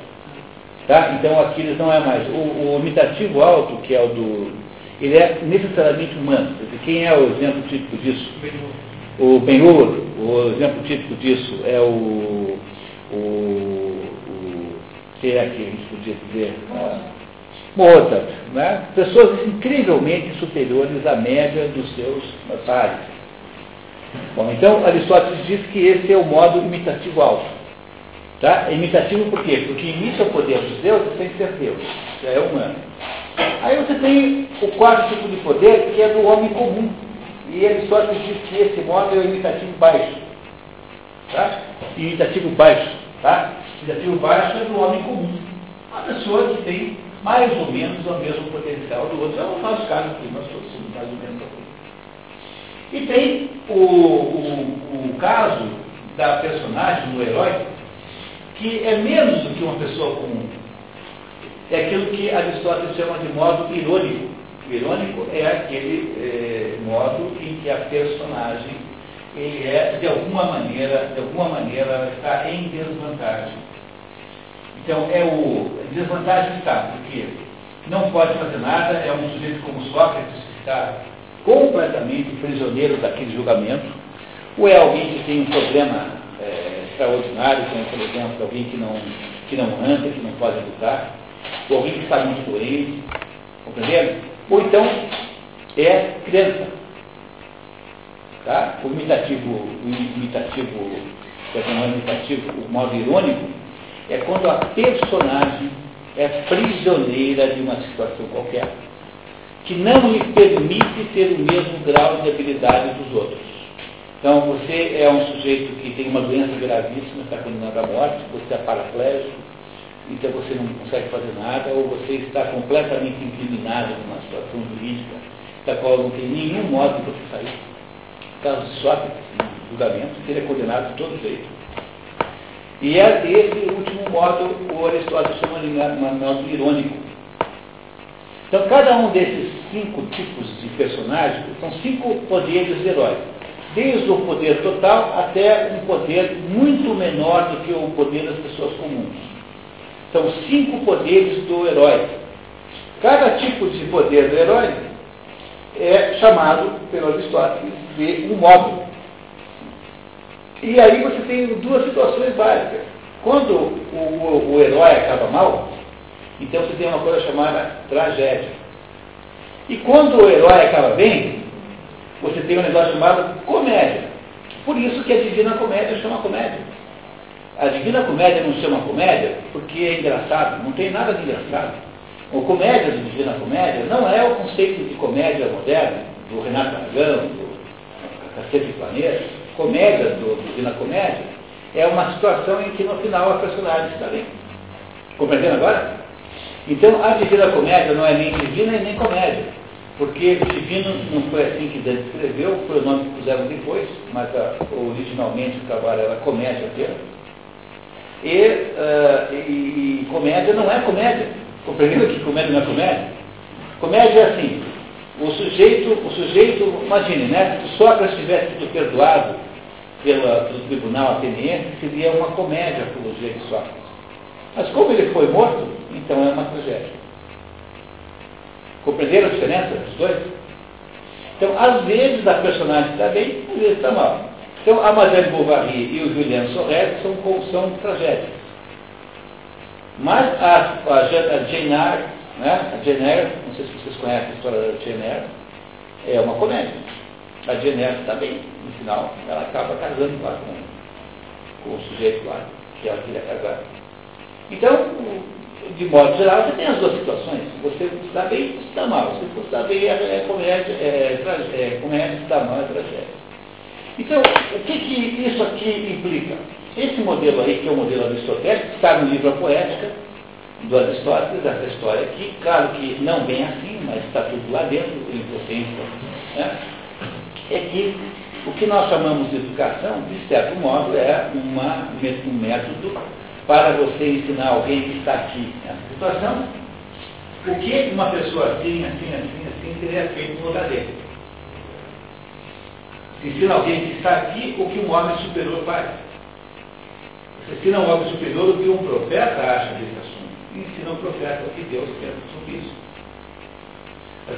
Tá? Então o Aquiles não é mais. O, o imitativo alto, que é o do... ele é necessariamente humano. Quem é o exemplo típico disso? O Ben-Hur. O exemplo típico disso é o... o, o que é que a gente podia dizer? Ah. Mozart, né? Pessoas incrivelmente superiores à média dos seus pares. Bom, então Aristóteles diz que esse é o modo imitativo alto. Tá? É imitativo por quê? Porque imita o poder dos deuses sem ser Deus, já é humano. Aí você tem o quarto tipo de poder, que é do homem comum. E Aristóteles diz que esse modo é o imitativo baixo. Tá? Imitativo baixo. Tá? Imitativo baixo é do homem comum. Uma pessoa que tem mais ou menos o mesmo potencial do outro. Eu não faço caso aqui, nós todos somos mais ou menos aqui. E tem o, o, o caso da personagem, do herói, que é menos do que uma pessoa comum. É aquilo que Aristóteles chama de modo irônico. O irônico é aquele é, modo em que a personagem ele é, de alguma maneira, de alguma maneira está em desvantagem. Então, é o desvantagem está, porque não pode fazer nada, é um sujeito como Sócrates, que está completamente prisioneiro daquele julgamento, ou é alguém que tem um problema é, extraordinário, como, por exemplo, alguém que não, que não anda, que não pode lutar, ou alguém que está muito doente, compreendendo? Ou então, é criança. Tá? O imitativo, o imitativo, o imitativo, o modo irônico, é quando a personagem é prisioneira de uma situação qualquer, que não lhe permite ter o mesmo grau de habilidade dos outros. Então, você é um sujeito que tem uma doença gravíssima, está condenado à morte, você é paraplégico, então você não consegue fazer nada, ou você está completamente incriminado numa situação jurídica, da qual não tem nenhum modo de você sair. No caso de Sócrates, no julgamento, ele é condenado de todo jeito. E é esse último modo o Aristóteles chama de modo irônico. Então, cada um desses cinco tipos de personagens são cinco poderes heróicos, desde o poder total até um poder muito menor do que o poder das pessoas comuns. São cinco poderes do herói. Cada tipo de poder do herói é chamado, pelo Aristóteles, de um modo. E aí você tem duas situações básicas. Quando o, o, o herói acaba mal, então você tem uma coisa chamada tragédia. E quando o herói acaba bem, você tem um negócio chamado comédia. Por isso que a Divina Comédia chama comédia. A Divina Comédia não chama comédia porque é engraçado, não tem nada de engraçado. O comédia, hoje em dia na comédia, não é o conceito de comédia moderna, do Renato Aragão, do Cacete de Planeta. Comédia do Divina Comédia é uma situação em que no final a personagem está bem. Compreendendo agora? Então a Divina Comédia não é nem divina e nem comédia, porque o divino não foi assim que Dante escreveu, foi o nome que puseram depois, mas a, originalmente o trabalho era comédia apenas. E, uh, e, e comédia não é comédia. Compreendendo que comédia não é comédia? Comédia é assim, o sujeito, o sujeito, imagine, né? Se Sócrates tivesse sido perdoado pela, pelo tribunal ateniense, seria uma comédia para o sujeito Sócrates. Mas como ele foi morto, então é uma tragédia. Compreenderam a diferença dos dois? Então, às vezes a personagem está bem, às vezes está mal. Então, a Madame Bovary e o Julien Sorel são, são tragédias. Mas a, a, a Jane Eyre, né? A Jane Eyre, não sei se vocês conhecem a história da Jane Eyre, é uma comédia. A Jane Eyre está bem, no final, ela acaba casando lá com, com o sujeito lá, que ela queria casar. Então, de modo geral, você tem as duas situações. Você está bem, você está mal. Se você está bem, é comédia, é tragédia. Comédia, se está mal, é tragédia. Então, o que, que isso aqui implica? Esse modelo aí, que é o modelo aristotélico, está no livro A Poética, do Aristóteles, essa história aqui, claro que não bem assim, mas está tudo lá dentro, em potência, né? É que o que nós chamamos de educação, de certo modo, é uma, um método para você ensinar alguém que está aqui nessa situação, o que uma pessoa assim, assim, assim, assim, teria feito no lugar dele. Ensina alguém que está aqui o que um homem superior faz. Ensina um homem superior o que um profeta acha desse assunto. Ensina um profeta o que Deus pensa sobre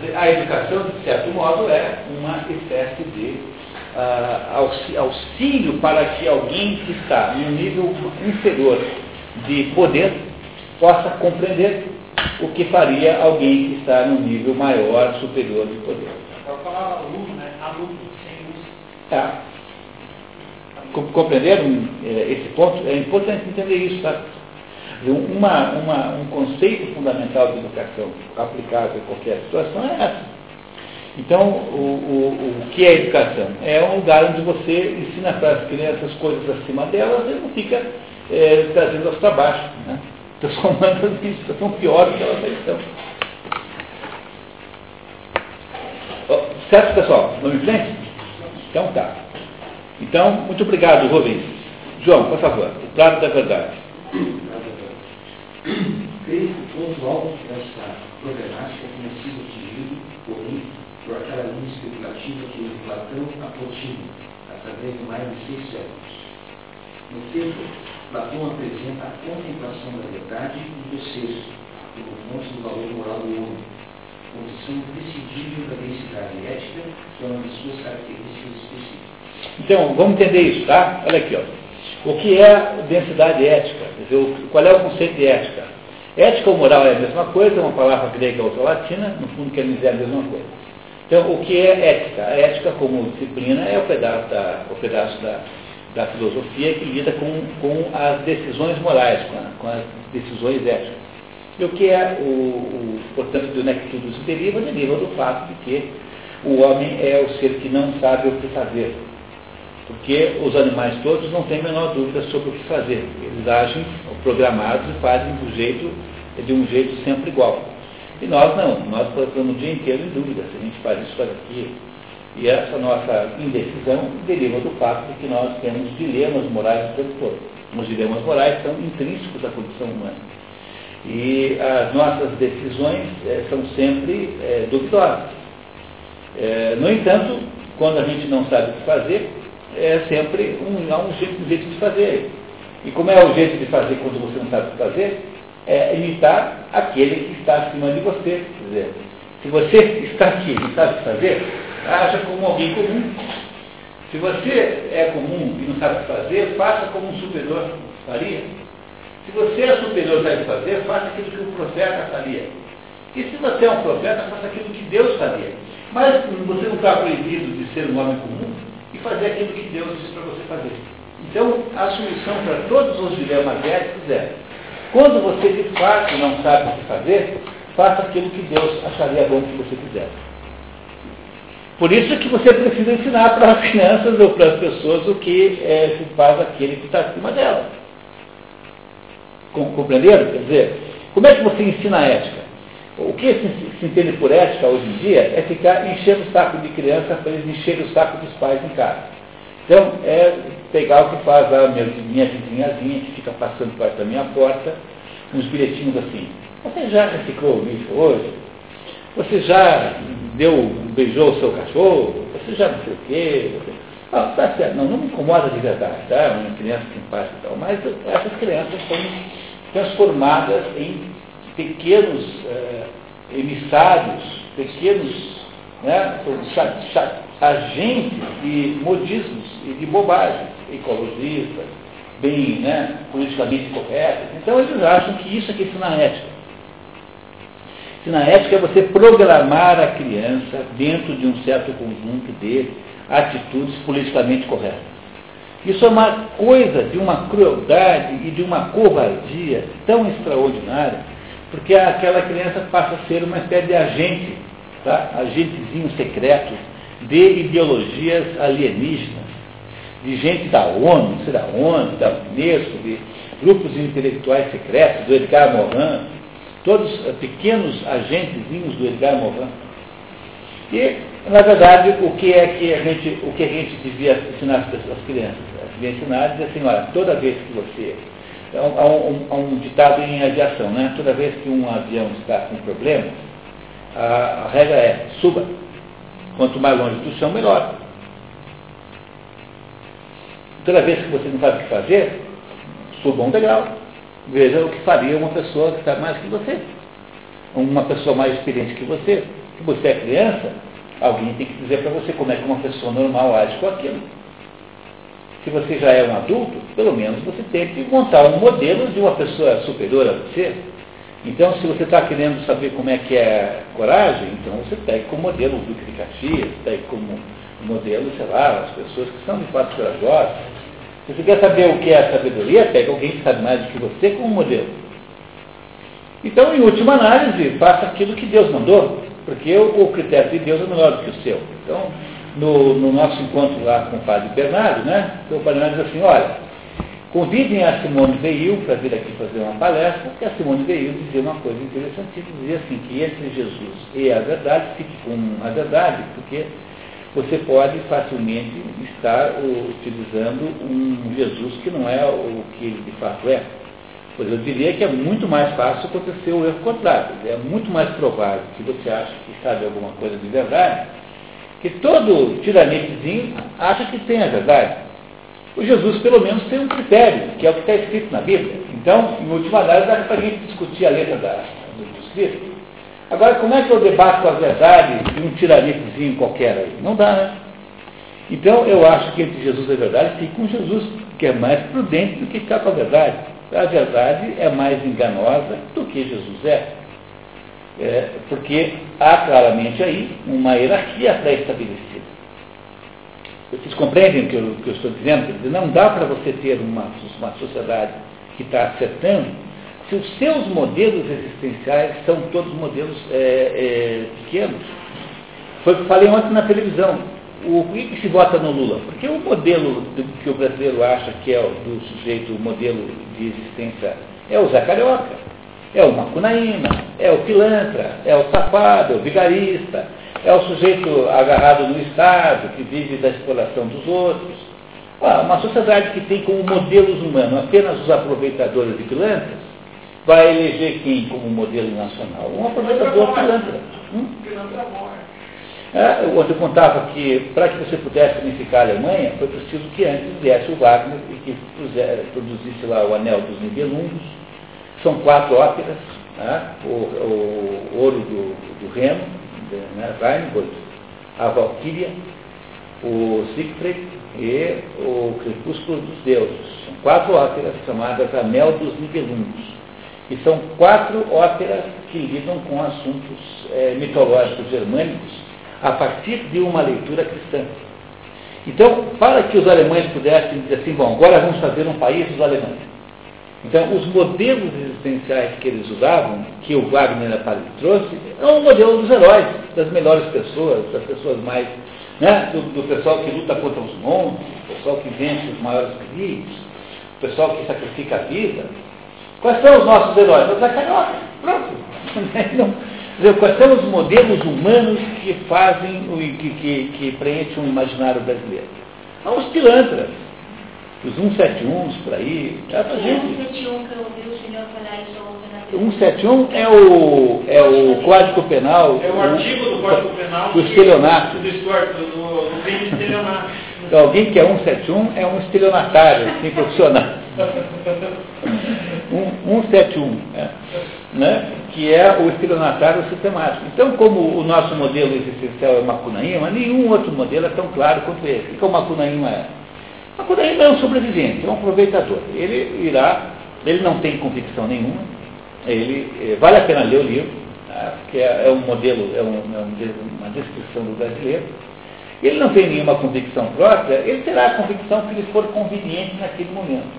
isso. A educação, de certo modo, é uma espécie de uh, auxílio para que alguém que está em um nível inferior de poder possa compreender o que faria alguém que está num nível maior, superior de poder. Eu falava aluno, né? Aluno sem luz. Tá. Compreenderam esse ponto? É importante entender isso, tá? Uma, uma, um conceito fundamental de educação aplicável a qualquer situação é essa. Então, o, o, o que é educação? É um lugar onde você ensina para as crianças coisas acima delas e não fica é, trazendo-as para baixo, né? Transformando as em situação pior do que elas já estão. Oh, certo, pessoal? Vamos em frente? Então, tá. Então, muito obrigado, Rubens. João, por favor, o prato da verdade. Creio que todos alvos desta problemática tenham sido atingidos, porém, por aquela linha especulativa que o Platão aproxima, através de mais de seis séculos. No texto, Platão apresenta a contemplação da verdade e do senso, como fonte do valor moral do homem, condição imprescindível da densidade ética, que é uma de suas características específicas. Então, vamos entender isso, tá? Olha aqui, ó. O que é densidade ética? Quer dizer, qual é o conceito de ética? Ética ou moral é a mesma coisa, uma palavra grega ou outra latina, no fundo quer dizer a mesma coisa. Então, o que é ética? A ética como disciplina é o pedaço da, o pedaço da, da filosofia que lida com, com as decisões morais, com, a, com as decisões éticas. E o que é, o, o, portanto, do que tudo se deriva? Deriva do fato de que o homem é o ser que não sabe o que fazer. Porque os animais todos não têm a menor dúvida sobre o que fazer. Eles agem programados e fazem do jeito, de um jeito sempre igual. E nós não, nós passamos o dia inteiro em dúvida se a gente faz isso, faz aquilo. E essa nossa indecisão deriva do fato de que nós temos dilemas morais o tempo todo. Os dilemas morais são intrínsecos à condição humana. E as nossas decisões é, são sempre é, duvidosas. É, no entanto, quando a gente não sabe o que fazer, é sempre um, um, jeito, um jeito de fazer. E como é o jeito de fazer quando você não sabe o que fazer? É imitar aquele que está acima de você. Quer dizer, se você está aqui e não sabe o que fazer, aja como alguém comum. Se você é comum e não sabe o que fazer, faça como um superior faria. Se você é superior e sabe o que fazer, faça aquilo que o profeta faria. E se você é um profeta, faça aquilo que Deus faria. Mas você não está proibido de ser um homem comum e fazer aquilo que Deus disse para você fazer. Então, a solução para todos os dilemas éticos é: quando você de fato não sabe o que fazer, Faça aquilo que Deus acharia bom que você fizesse. Por isso que você precisa ensinar para as crianças ou para as pessoas o que é, se faz aquele que está acima delas. Compreenderam? Quer dizer, como é que você ensina a ética? O que se, se entende por ética hoje em dia é ficar enchendo o saco de criança para eles encherem o saco dos pais em casa. Então, é pegar o que faz a minha, minha vizinhazinha, que fica passando perto da minha porta, uns bilhetinhos assim. Você já reciclou o lixo hoje? Você já deu, beijou o seu cachorro? Você já não sei o quê? Não, tá certo, não, não me incomoda de verdade, tá? Uma criança simpática e tal. Mas essas crianças são transformadas em pequenos eh, emissários, pequenos, né, agentes de modismos e de bobagens, ecologistas, bem, né, politicamente corretos. Então eles acham que isso é que ensina a ética. Ensina a ética é você programar a criança dentro de um certo conjunto de atitudes politicamente corretas. Isso é uma coisa de uma crueldade e de uma covardia tão extraordinária, porque aquela criança passa a ser uma espécie de agente, tá? Agentezinho secreto de ideologias alienígenas, de gente da ONU, sei da ONU, da Unesco, de grupos intelectuais secretos, do Edgar Morin, todos pequenos agentezinhos do Edgar Morin. E, na verdade, o que é que a gente, o que a gente devia ensinar às pessoas, às crianças? Devia ensinar a dizer assim, olha, toda vez que você... Há um, um, um ditado em aviação, né? Toda vez que um avião está com problema, a, a regra é, suba. Quanto mais longe do chão, melhor. Toda vez que você não sabe o que fazer, suba um degrau. Veja o que faria uma pessoa que sabe mais que você. Uma pessoa mais experiente que você. Se você é criança, alguém tem que dizer para você como é que uma pessoa normal age com aquilo. Se você já é um adulto, pelo menos você tem que montar um modelo de uma pessoa superior a você. Então, se você está querendo saber como é que é a coragem, então você pega como modelo o Duque de Caxias, pega como modelo, sei lá, as pessoas que são de fato corajosas. Se você quer saber o que é a sabedoria, pega alguém que sabe mais do que você como modelo. Então, em última análise, faça aquilo que Deus mandou, porque o critério de Deus é melhor do que o seu. Então, No, no nosso encontro lá com o padre Bernardo, né? Então, o padre Bernardo diz assim, olha, convidem a Simone Veil para vir aqui fazer uma palestra, porque a Simone Veil dizia uma coisa interessantíssima, dizia assim, que entre Jesus e a verdade, fique com a verdade, porque você pode facilmente estar utilizando um Jesus que não é o que ele de fato é. Pois eu diria que é muito mais fácil acontecer o erro contrário, é muito mais provável que você ache que sabe alguma coisa de verdade, que todo tiranetezinho acha que tem a verdade. O Jesus, pelo menos, tem um critério, que é o que está escrito na Bíblia. Então, em última análise, dá para a gente discutir a letra da, do escrito. Agora, como é que eu debato a verdade de um tiranetezinho qualquer aí? Não dá, né? Então, eu acho que entre Jesus e a verdade, fica com Jesus, que é mais prudente do que ficar com a verdade. A verdade é mais enganosa do que Jesus é. É, porque há claramente aí uma hierarquia pré-estabelecida. Vocês compreendem o que eu, que eu estou dizendo? Não dá para você ter uma, uma sociedade que está acertando se os seus modelos existenciais são todos modelos é, é, pequenos. Foi o que falei ontem na televisão. O que se vota no Lula? Porque o modelo do, que o brasileiro acha que é o do sujeito, o modelo de existência é o Zé Carioca. É o macunaíma, é o pilantra, é o safado, é o vigarista, é o sujeito agarrado no Estado, que vive da exploração dos outros. Ah, uma sociedade que tem como modelos humanos apenas os aproveitadores de pilantras, vai eleger quem como modelo nacional? Um aproveitador pilantra. Hum? Ah, eu contava que, para que você pudesse unificar a Alemanha, foi preciso que antes viesse o Wagner e que produzisse lá o Anel dos Nibelungos. São quatro óperas, né? o, o, o Ouro do, do Reno, né? Rheingold, a Valquíria, o Siegfried e o Crepúsculo dos Deuses. São quatro óperas chamadas Anel dos Nibelungos. E são quatro óperas que lidam com assuntos é, mitológicos germânicos a partir de uma leitura cristã. Então, para que os alemães pudessem dizer assim, bom, agora vamos fazer um país dos alemães. Então, os modelos existenciais que eles usavam, que o Wagner Aparicio trouxe, é o modelo dos heróis, das melhores pessoas, das pessoas mais... Né, do, do pessoal que luta contra os monstros, do pessoal que vence os maiores perigos, do pessoal que sacrifica a vida. Quais são os nossos heróis? Os da carioca. Pronto. Não, quais são os modelos humanos que fazem, que, que, que preenchem o imaginário brasileiro? São os pilantras. Os cento e setenta e uns por aí. Essa gente. cento e setenta e um que eu ouvi o senhor falar isso. cento e setenta e um é o, é o Código Penal. É o artigo do Código Penal. Do estelionato. Do crime de estelionato. Então, alguém que é cento e setenta e um é um estelionatário, assim, profissional. cento e setenta e um, né? Né? Que é o estelionatário sistemático. Então, como o nosso modelo existencial é o Macunaíma, nenhum outro modelo é tão claro quanto esse. O que o Macunaíma é? Macunaíma é um sobrevivente, é um aproveitador. Ele irá, ele não tem convicção nenhuma, ele, eh, vale a pena ler o livro, tá? Porque é, é um modelo, é, um, é uma descrição do brasileiro. Ele não tem nenhuma convicção própria, ele terá a convicção que lhe for conveniente naquele momento.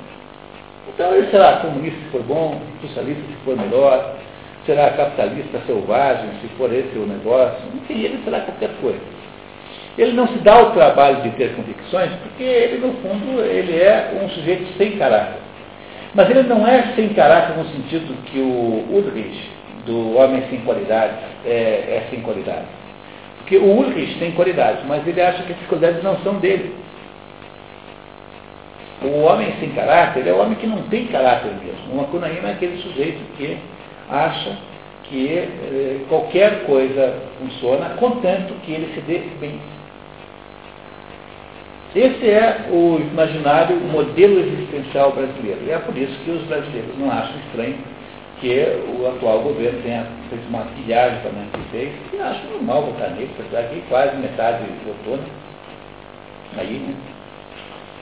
Então ele será comunista se for bom, socialista se for melhor, será capitalista selvagem se for esse o negócio, enfim, ele será qualquer coisa. Ele não se dá o trabalho de ter convicções, porque ele, no fundo, ele é um sujeito sem caráter. Mas ele não é sem caráter no sentido que o Ulrich, do Homem Sem Qualidades, é, é sem qualidades. Porque o Ulrich tem qualidades, mas ele acha que essas qualidades não são dele. O homem sem caráter, ele é o homem que não tem caráter mesmo. O Macunaíma é aquele sujeito que acha que eh, qualquer coisa funciona, contanto que ele se dê bem. Esse é o imaginário, o modelo existencial brasileiro. E é por isso que os brasileiros não acham estranho que o atual governo tenha feito uma pilhagem também que fez, e acham normal votar nele, apesar que quase metade votou, né? Aí, né?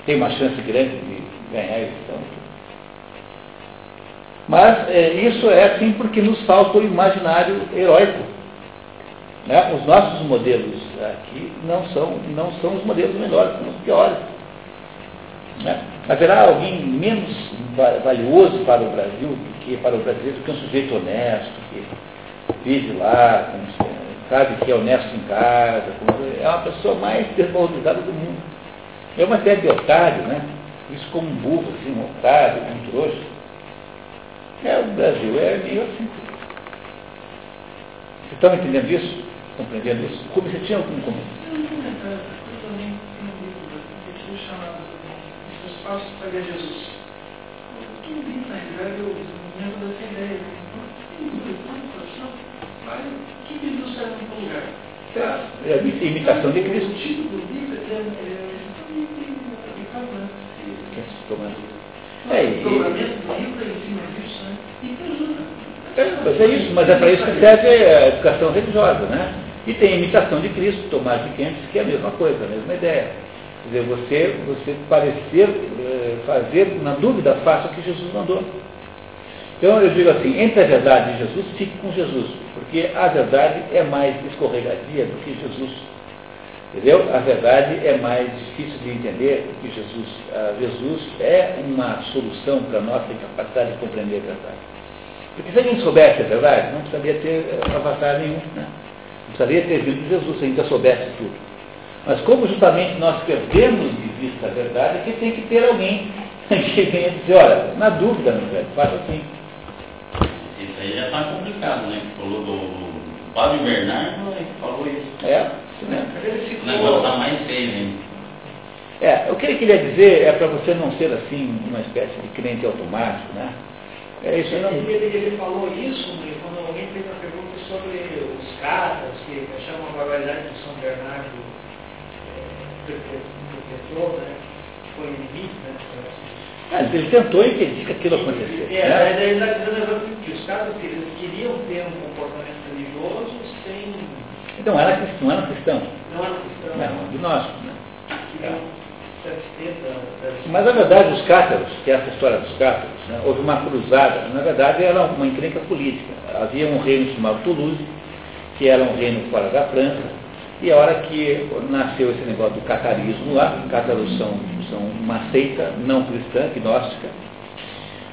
Tem uma chance grande de ganhar a eleição. Mas é, isso é assim porque nos falta o imaginário heróico. Né? Os nossos modelos aqui não são, não são os modelos melhores, são os piores. Né? Haverá alguém menos valioso para o Brasil do que para o brasileiro, do que um sujeito honesto, que vive lá, sabe que é honesto em casa, é uma pessoa mais desvalorizada do mundo. É uma ideia de otário, né? Isso como um burro, assim, um otário, um trouxa. É, o Brasil é meio assim. Vocês estão entendendo isso? Compreendendo isso? Como você tinha algum comentário? Eu não tenho comentário. Eu também tenho um livro aqui chamado Os Passos para Jesus. Eu tenho um livro, na verdade, eu me lembro dessa ideia. Que Cristo serve em algum lugar? É a imitação de Cristo. O título do livro é o dobramento do livro é em cima disso. É, mas é isso, mas é para isso que serve a educação religiosa, né? E tem a imitação de Cristo, Tomás de Kempis, que é a mesma coisa, a mesma ideia. Quer dizer, você, você parecer, fazer, na dúvida, faça o que Jesus mandou. Então eu digo assim, entre a verdade e Jesus, fique com Jesus, porque a verdade é mais escorregadia do que Jesus. Entendeu? A verdade é mais difícil de entender do que Jesus. A Jesus é uma solução para a nossa incapacidade de compreender a verdade. Porque se alguém soubesse a verdade, não precisaria ter avatar nenhum, né? Não precisaria ter vindo de Jesus se ainda soubesse tudo. Mas como justamente nós perdemos de vista a verdade, é que tem que ter alguém que venha dizer, olha, na dúvida, meu velho, faça assim. Isso aí já está complicado, né? Ele falou do, do Padre Bernardo, ele falou isso. É, isso mesmo. O negócio está mais feio, hein? É, o que ele queria dizer é para você não ser assim, uma espécie de crente automático, né? É isso, não. Ele falou isso quando alguém fez uma pergunta sobre os caras que achavam a barbaridade de São Bernardo perpetrou, né? Foi inimigo, né? Ah, ele tentou impedir que aquilo acontecesse. É, né? Ele está dizendo que os caras queriam ter um comportamento religioso sem... Então, era cristão, não era cristão. Não era cristão. Não, agnóstico, né? É. Mas, na verdade, os cátaros, que é essa história dos cátaros, né, houve uma cruzada. Na verdade, era uma encrenca política. Havia um reino chamado Toulouse, que era um reino fora da França, e a hora que nasceu esse negócio do catarismo lá, os cátaros são, são uma seita não cristã, gnóstica,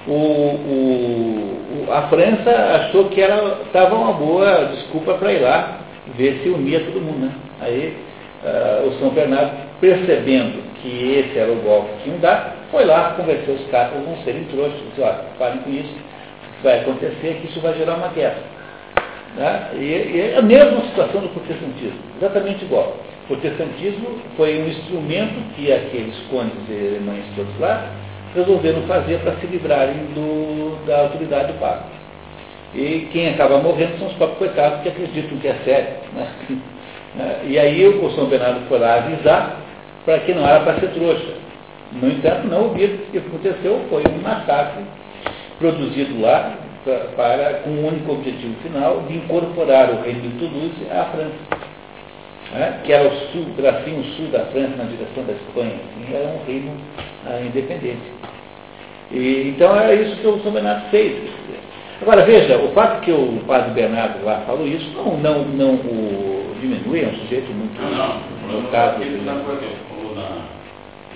o, o, a França achou que ela estava uma boa desculpa para ir lá ver se unia todo mundo, né? Aí uh, o São Bernardo, percebendo que esse era o golpe que iam dar, foi lá convencer os caras para não serem trouxas, disse, olha, parem com isso, vai acontecer, que isso vai gerar uma guerra. Né? E, e é a mesma situação do protestantismo, exatamente igual. O protestantismo foi um instrumento que aqueles cônicos e alemães todos lá resolveram fazer para se livrarem do, da autoridade do Papa. E quem acaba morrendo são os próprios coitados que acreditam que é sério. Né? E aí o São Bernardo foi lá avisar para que não era para ser trouxa. No entanto, não ouviram. O que aconteceu foi um massacre produzido lá pra, para, com o único objetivo final de incorporar o reino de Toulouse à França. Né? Que era o sul, o bracinho sul da França na direção da Espanha. Assim, era um reino ah, independente. E, então era isso que o São Bernardo fez. Agora, veja, o fato que o padre Bernardo lá falou isso não, não, não o diminui, é um sujeito muito... Não, não, o problema é que ele falou da,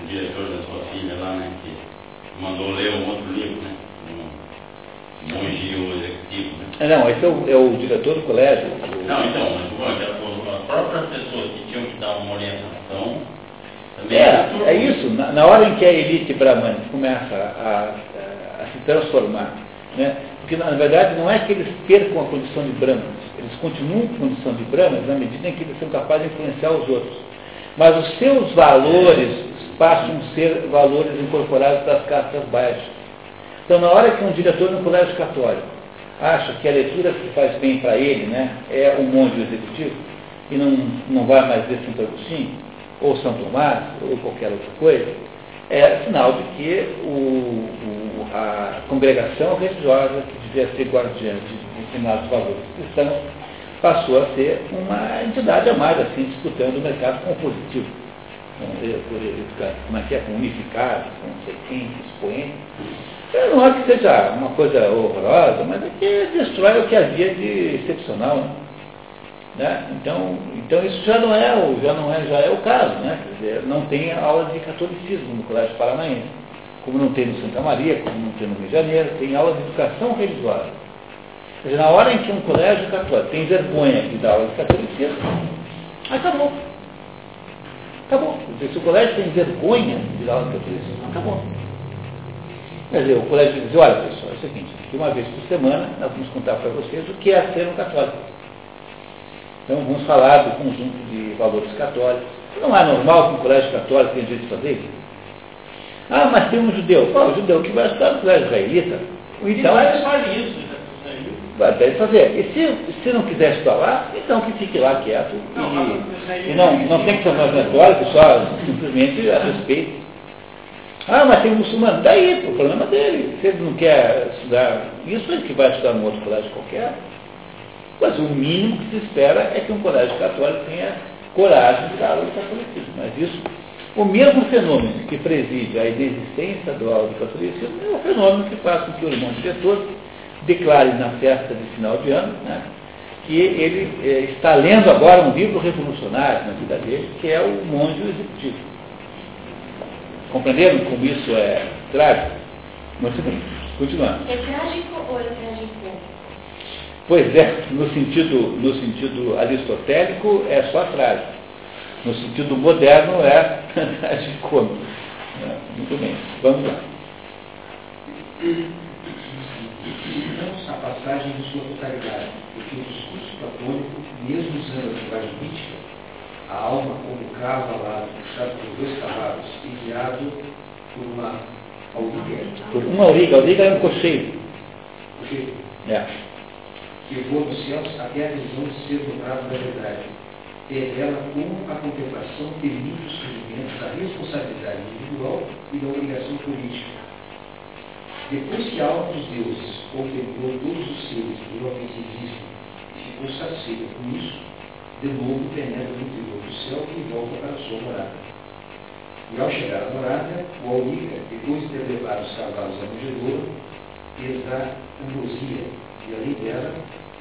o diretor da sua filha lá, né, que mandou ler um outro livro, né, um monge executivo, né. É, não, esse é o, é o diretor do colégio. O... Não, então, mas as próprias pessoas que tinham que dar uma orientação também... É, é isso, na, na hora em que a elite brahmana começa a, a, a se transformar, né, porque, na verdade, não é que eles percam a condição de brahmanas. Eles continuam com a condição de brahmanas na medida em que eles são capazes de influenciar os outros. Mas os seus valores passam a ser valores incorporados das castas baixas. Então, na hora que um diretor no colégio católico acha que a leitura que faz bem para ele, né, é um monge executivo, e não, não vai mais ver Santo Agostinho, ou São Tomás, ou qualquer outra coisa, é sinal de que o, o, a congregação religiosa, que devia ser guardiã de determinados valores cristãos, passou a ser uma entidade amada, assim, disputando o mercado compositivo. Como é que é? Com unificado, com não sei quem, expoente. Eu não acho que seja uma coisa horrorosa, mas é que destrói o que havia de excepcional. Né? Então, então isso já não é o, já não é, já é o caso, né? Quer dizer, não tem aula de catolicismo no Colégio Paranaense, como não tem no Santa Maria, como não tem no Rio de Janeiro, tem aula de educação religiosa. Quer dizer, na hora em que um colégio católico tem vergonha de dar aula de catolicismo, acabou. Acabou. Quer dizer, se o colégio tem vergonha de dar aula de catolicismo, acabou. Quer dizer, o colégio diz, olha pessoal, é o seguinte, que uma vez por semana nós vamos contar para vocês o que é ser um católico. Então, vamos falar do conjunto de valores católicos. Não é normal que um colégio católico tenha jeito de fazer isso? Ah, mas tem um judeu. Qual o judeu que vai estudar no colégio israelita? Então, ele faz isso. Vai até fazer. E se, se não quiser estudar lá, então que fique lá quieto. E, e não, não tem que ser mais católico, só simplesmente a respeito. Ah, mas tem um muçulmano. Daí, o problema dele. Se ele não quer estudar isso, ele que vai estudar num outro colégio qualquer. Mas o mínimo que se espera é que um colégio católico tenha coragem de dar aula de catolicismo. Mas isso, o mesmo fenômeno que preside a inexistência do aula de catolicismo é o fenômeno que faz com que o irmão diretor declare na festa de final de ano, né, que ele é, está lendo agora um livro revolucionário na vida dele, que é o Monge Executivo. Compreenderam como isso é trágico? Muito bem, continuando. É trágico ou é trágico? Pois é, no sentido, no sentido aristotélico é só trágico. No sentido moderno é tragicômico. Muito bem, vamos lá. Então, a passagem de sua totalidade, porque o discurso platônico, mesmo usando a linguagem mítica, a alma como cavalado, puxado por dois cavalos e guiado por uma auriga. Por uma auriga, a auriga é um cocheiro. Cocheiro? É. Que voa dos céus até a visão de ser dobrado da verdade. Revela como a contemplação permite o surgimento da responsabilidade individual e da obrigação política. Depois que a alma dos deuses contemplou todos os seres e homens que existem e ficou satisfeita com isso, de novo penetra no interior do céu e volta para a sua morada. E ao chegar à morada, o Auriga, depois de ter levado os cavalos à manjedoura, eles dá ambrosia. E ali dela,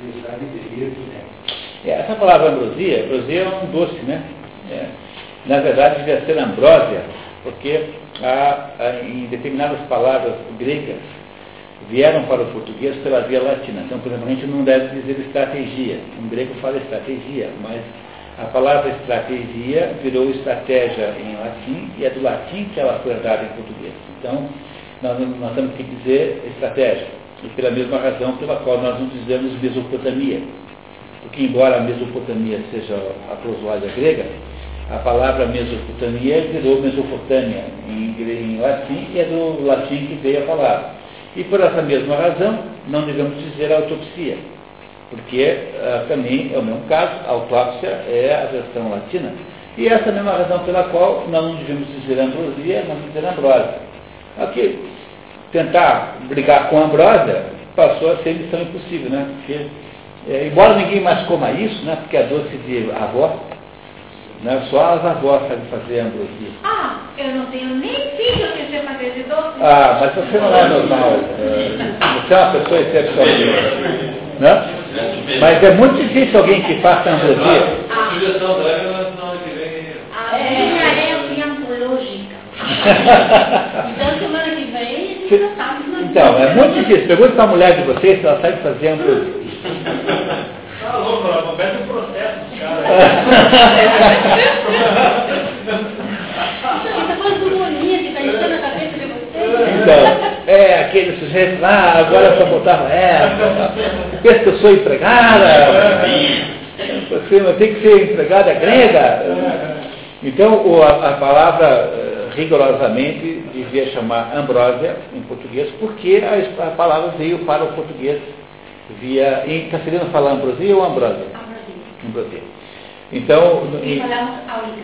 eles sabem beber do néctar. Essa palavra ambrosia, ambrosia é um doce, né? É. Na verdade, devia ser ambrósia, porque há, há, em determinadas palavras gregas, vieram para o português pela via latina. Então, por exemplo, a gente não deve dizer estratégia. Um grego fala estratégia, mas a palavra estratégia virou estratégia em latim, e é do latim que ela foi herdada em português. Então, nós, nós temos que dizer estratégia, e pela mesma razão pela qual nós não dizemos Mesopotamia. Porque, embora a Mesopotamia seja a prosoádia grega, a palavra Mesopotamia virou Mesopotâmia em, em latim, e é do latim que veio a palavra. E por essa mesma razão, não devemos dizer autopsia, porque ah, também é o mesmo caso, autópsia é a versão latina. E essa é a mesma razão pela qual não devemos dizer ambrosia, mas dizer ambrosia. Aqui, tentar brigar com a ambrosia passou a ser missão impossível, né? Porque, é, embora ninguém mais coma isso, né? Porque é doce de avó, né? Só as avós sabem fazer ambrosia. Ah, eu não tenho nem filho que você fazer de doce. Ah, mas você não é normal. É, você é uma pessoa excepcional. Né? Mas é muito difícil alguém que faça ambrosia. A sugestão dela é uma semana que vem. Ah, é uma triantológica. Então, semana que vem, a gente já sabe. Então, é muito difícil. Pergunta para a mulher de vocês se ela sabe fazer ambrosia. Tá louco, ela começa o processo dos caras. Essa coisa do molinha que está enchendo a cabeça de vocês. Então. É, aquele sujeito lá, agora só botava essa. Pensa que eu sou empregada. Você não tem que ser empregada grega. Então, a palavra rigorosamente devia chamar ambrósia em português, porque a palavra veio para o português via... Está querendo falar ambrosia ou ambrósia? Ambrosia. Então... E falamos áurica.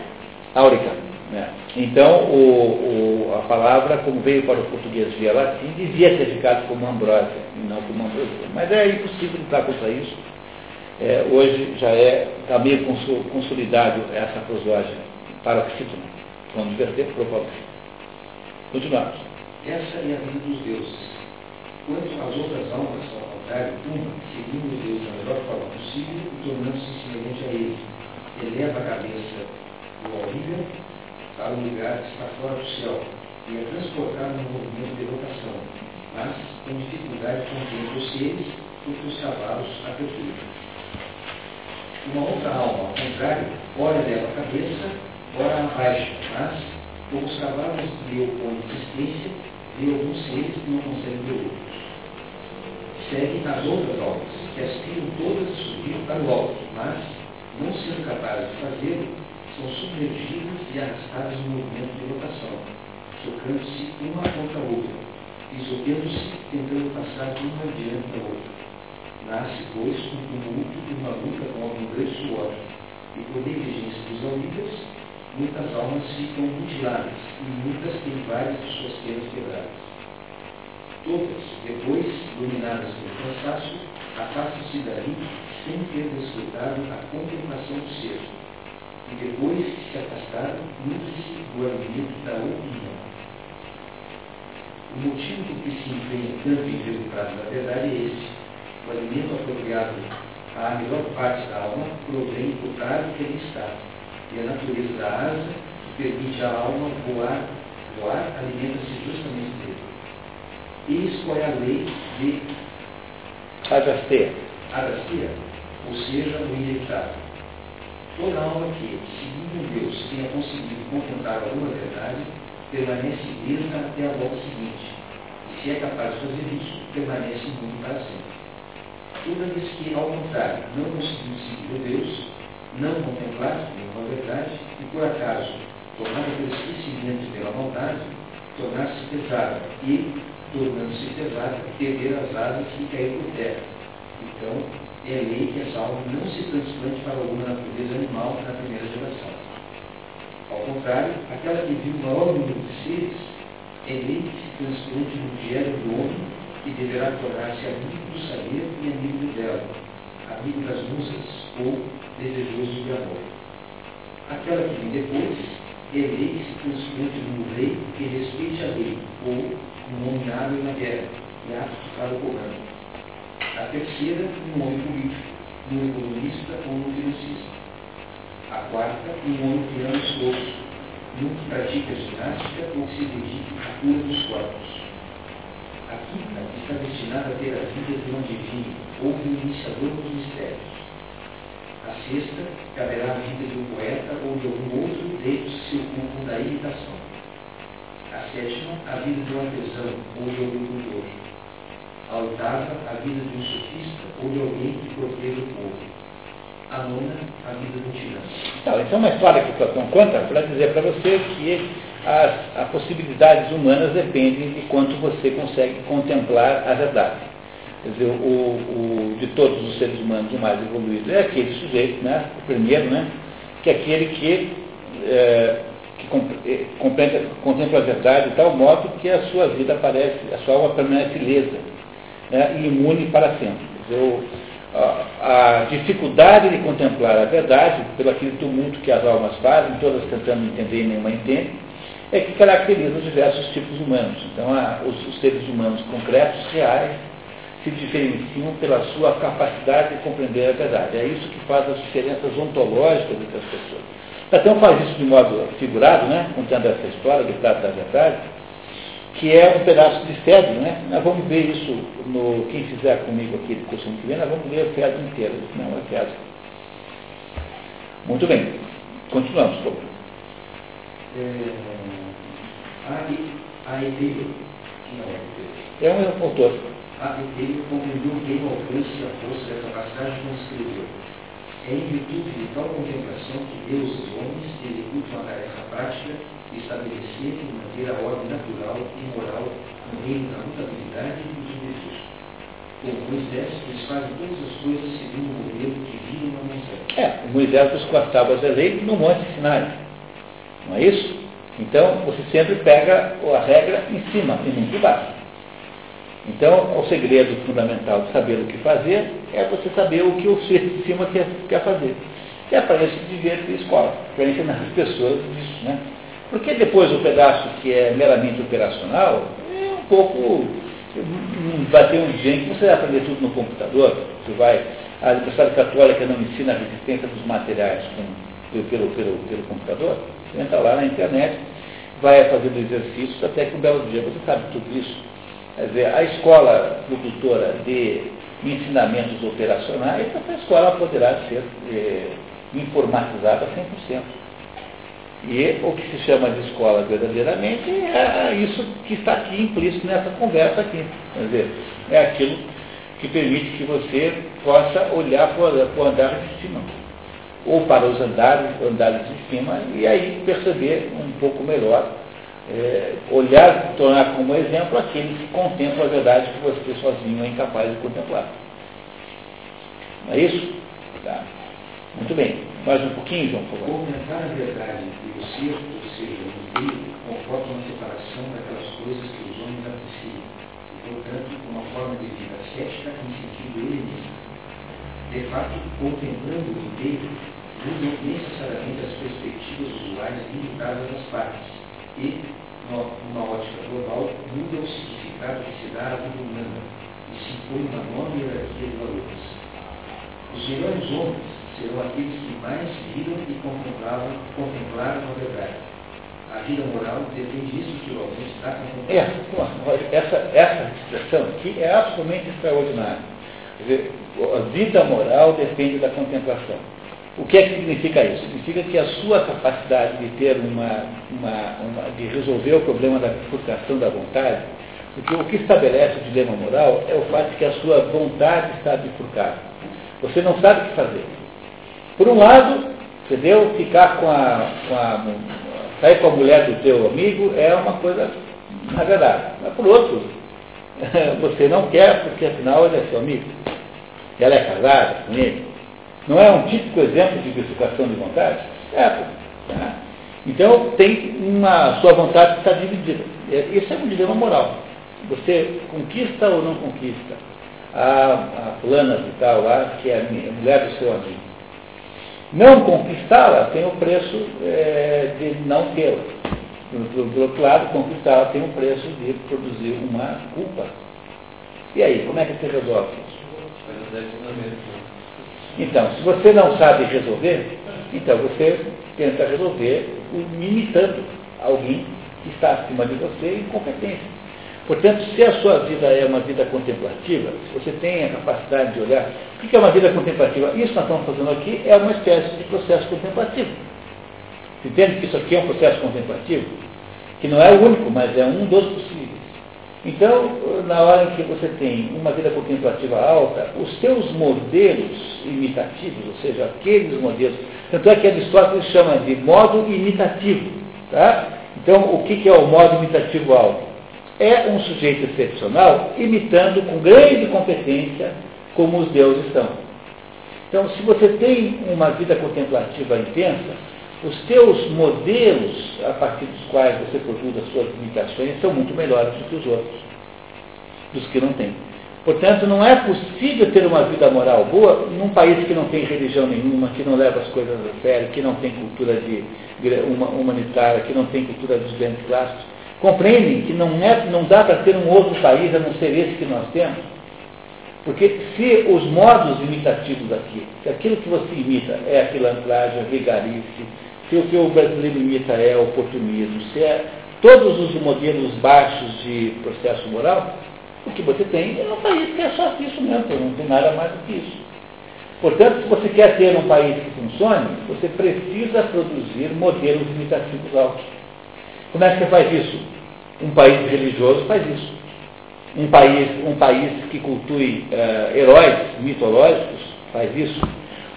Áurica. Né? Então, o, o, a palavra, como veio para o português via latim, devia ter ficado como ambrósia, e não como ambrosia. Mas é impossível lutar contra isso. É, hoje já é, está meio consolidado essa prosoagem paroxítona. Vamos divertir por paroxítona. Continuamos. Essa é a vida dos deuses. Quanto às outras almas, ao contrário, uma, seguindo o Deus da melhor forma possível, tornando-se semelhante a ele, eleva a cabeça do alívio para um lugar que está fora do céu, e é transportado no movimento de rotação, mas com dificuldade contendo os seres, porque os cavalos aperturam. Uma outra alma, ao contrário, ora dela a cabeça, ora abaixo, mas, como os cavalos deu com insistência, vê alguns seres que não conseguem ver outros. Seguem as outras almas, que aspiram todas a subir para o alto, mas, não sendo capazes de fazê-lo, são submergidas e arrastadas no movimento de rotação, chocando-se uma contra a outra, isolando-se tentando passar de uma diante da outra. Nasce, pois, um tumulto e uma luta com algum grande suor, e por negligência dos alívios, muitas almas ficam mutiladas, e muitas têm várias de suas penas quebradas. Todas, depois, dominadas pelo cansaço, afastam-se dali sem ter desfrutado a contemplação do ser. E depois que se afastaram, nutre-se do alimento da opinião. O motivo por que se empenha tanto em resultado da verdade é esse. O alimento apropriado à melhor parte da alma provém do dado que ele está. E a natureza da asa, que permite à alma voar, voar alimenta-se justamente dele. Eis qual é a lei de Adasteia. Adasteia, ou seja, o inevitável. Toda alma que, seguindo Deus, tenha conseguido contemplar alguma verdade, permanece mesma até a volta seguinte. E se é capaz de fazer isso, permanece muito para sempre. Toda vez que, ao contrário, não conseguiu seguir Deus, não contemplar nenhuma verdade, e por acaso, tomada pelo esquecimento pela vontade, tornar-se pesada, e, tornando-se pesada, perder as asas e cair por terra. Então, é lei que essa alma não se transplante para alguma natureza animal na primeira geração. Ao contrário, aquela que viu o maior número de seres, é lei que se transplante no diário do homem, que deverá tornar-se amigo do saber e amigo dela, amigo das musas ou desejoso de amor. Aquela que vem depois, é lei que se transplante no rei que respeite a lei, ou no homem hábil na guerra, e apto para o comando. A terceira, um homem político, um economista ou um financista. A quarta, um homem que ama os outros, um que pratica ginástica ou que se dedique à cura dos corpos. A quinta está destinada a ter a vida de onde vinha, ou do iniciador dos mistérios. A sexta caberá a vida de um poeta ou de algum outro desde o campo da imitação. A sétima, a vida de um artesão ou de algum pintor. A oitava, a vida de um sofista ou de alguém que proteja o povo. A nona, a vida do tirano. Então, então é uma história que Platão conta para dizer para você que as, as possibilidades humanas dependem de quanto você consegue contemplar a verdade. Quer dizer, o, o, de todos os seres humanos, o mais evoluído é aquele sujeito, né, o primeiro, né, que é aquele que, é, que contempla, contempla a verdade de tal modo que a sua vida aparece, a sua alma permanece ilesa, né, e imune para sempre. Quer dizer, o, a dificuldade de contemplar a verdade, pelo aquele tumulto que as almas fazem, todas tentando entender e nenhuma entende, é que caracteriza os diversos tipos humanos. Então, a, os, os seres humanos concretos, reais, se diferenciam pela sua capacidade de compreender a verdade. É isso que faz as diferenças ontológicas entre as pessoas. Platão faz isso de modo figurado, né, contando essa história do prato da verdade, que é um pedaço de Fedro, né? Nós vamos ver isso, no, quem fizer comigo aqui de curso que vem, nós vamos ler o Fedro inteiro, não é Fedro. Muito bem, continuamos, por favor. É um autor. Aquiles compreendeu bem o alcance e a força dessa passagem que escreveu. É em virtude de tal contemplação que Deus e os homens executam a tarefa prática de estabelecer e manter a ordem natural e moral no reino da mutabilidade e dos universos. Como Moisés, eles fazem todas as coisas segundo o modelo que vinha na Moisés. É, o Moisés buscou as tábuas da lei no Monte Sinai. Não é isso? Então, você sempre pega a regra em cima e não de baixo. Então, o segredo fundamental de saber o que fazer é você saber o que o ser de cima quer, quer fazer. E aparece de ver de escola, diferente nas pessoas disso, né? Porque depois o pedaço que é meramente operacional é um pouco... Vai ter um dia em que você vai aprender tudo no computador, você vai... A Universidade Católica não ensina a resistência dos materiais com, pelo, pelo, pelo computador, você entra lá na internet, vai fazendo exercícios até que um belo dia você sabe tudo isso. Quer dizer, a escola produtora de ensinamentos operacionais, essa escola poderá ser é, informatizada cem por cento. E o que se chama de escola verdadeiramente é isso que está aqui implícito nessa conversa aqui. Quer dizer, é aquilo que permite que você possa olhar para o andar de cima, ou para os andares, andares de cima, e aí perceber um pouco melhor, é, olhar, tornar como exemplo aquele que contempla a verdade que você sozinho é incapaz de contemplar. Não é isso? Tá. Muito bem. Mais um pouquinho, João, por favor. Comentar a verdade e o ser, ou seja, o meio, comporta uma separação daquelas coisas que os homens apreciam, e, portanto, uma forma de vida cética em sentido helenístico. De fato, contemplando o meio, mudam necessariamente as perspectivas usuais limitadas às partes, e, numa ótica global, muda o significado que se dá à vida humana, e se impõe uma nova hierarquia de valores. Os melhores homens serão aqueles que mais viram e contemplaram, contemplaram a verdade. A vida moral depende disso que o homem está contemplando. Essa, essa expressão aqui é absolutamente extraordinária. Quer dizer, a vida moral depende da contemplação. O que é que significa isso? Significa que a sua capacidade de ter uma, uma, uma de resolver o problema da frustração da vontade, porque o que estabelece o dilema moral é o fato de que a sua vontade está bifurcada. Você não sabe o que fazer. Por um lado, entendeu? Ficar com a, com a... sair com a mulher do teu amigo é uma coisa agradável. Mas por outro, você não quer, porque afinal ele é seu amigo. Ela é casada com ele. Não é um típico exemplo de bifurcação de vontade? É. Tá? Então, tem uma... sua vontade está dividida. Isso é um dilema moral. Você conquista ou não conquista a, a fulana de tal lá, que é a mulher do seu amigo. Não conquistá-la tem o preço é, de não tê-la. Do, do outro lado, conquistá-la tem o preço de produzir uma culpa. E aí, como é que você resolve isso? Então, se você não sabe resolver, então você tenta resolver imitando alguém que está acima de você em competência. Portanto, se a sua vida é uma vida contemplativa, você tem a capacidade de olhar. O que é uma vida contemplativa? Isso que nós estamos fazendo aqui é uma espécie de processo contemplativo. Você entende que isso aqui é um processo contemplativo? Que não é o único, mas é um dos possíveis. Então, na hora em que você tem uma vida contemplativa alta, os seus modelos imitativos, ou seja, aqueles modelos, tanto é que Aristóteles chama de modo imitativo. Tá? Então, o que é o modo imitativo alto? É um sujeito excepcional imitando com grande competência como os deuses são. Então, se você tem uma vida contemplativa intensa, os seus modelos a partir dos quais você produz as suas limitações são muito melhores do que os outros, dos que não têm. Portanto, não é possível ter uma vida moral boa num país que não tem religião nenhuma, que não leva as coisas a sério, que não tem cultura de, humanitária, que não tem cultura dos grandes clássicos. Compreendem que não, é, não dá para ter um outro país a não ser esse que nós temos? Porque se os modos imitativos aqui, se aquilo que você imita é a pilantragem, a vigarice, se o que o brasileiro imita é o oportunismo, se é todos os modelos baixos de processo moral, o que você tem é um país que é só isso mesmo, não tem nada mais do que isso. Portanto, se você quer ter um país que funcione, você precisa produzir modelos imitativos altos. Como é que você faz isso? Um país religioso faz isso. Um país, um país que cultue uh, heróis mitológicos faz isso.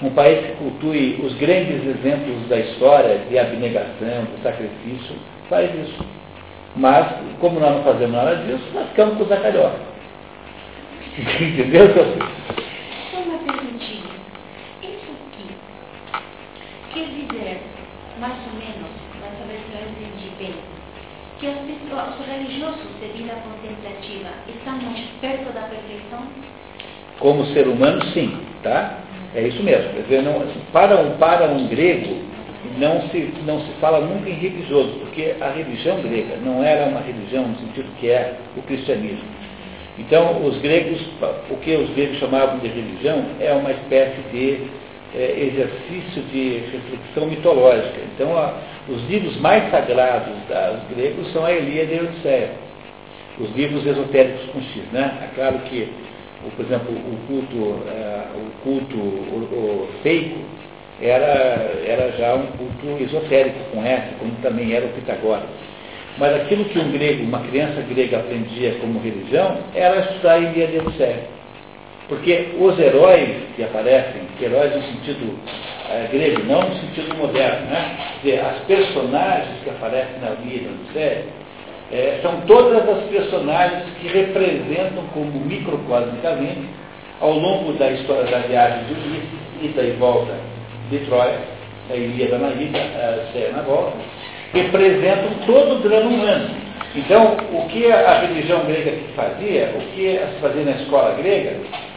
Um país que cultue os grandes exemplos da história, de abnegação, de sacrifício, faz isso. Mas, como nós não fazemos nada disso, nós ficamos com os zacalhós. Entendeu? Só uma perguntinha. Isso aqui quer dizer, mais ou menos, para saber se eu entendi bem, que os religiosos de vida contemplativa estão mais perto da perfeição? Como ser humano, sim. Tá? É isso mesmo. Quer dizer, não, para, um, para um grego, não se, não se fala nunca em religioso, porque a religião grega não era uma religião no sentido que é o cristianismo. Então, os gregos, o que os gregos chamavam de religião é uma espécie de é, exercício de reflexão mitológica. Então, a os livros mais sagrados dos gregos são a Ilíada e a Odisseia. Os livros esotéricos com X, né? É claro que, por exemplo, o culto, uh, o culto o, o feico era, era já um culto esotérico com S, como também era o Pitágoras. Mas aquilo que um grego, uma criança grega aprendia como religião era estudar a Ilíada e a Odisseia. Porque os heróis que aparecem, que heróis no sentido é, grego, não no sentido moderno, né? Quer dizer, as personagens que aparecem na vida, no sério, é, são todas as personagens que representam como microcosmicamente, ao longo da história da viagem de Ulisses, ida e volta de Troia, da Ilíada na ida, a Odisseia na volta, representam todo o drama humano. Então, o que a religião grega que fazia, o que se fazia na escola grega,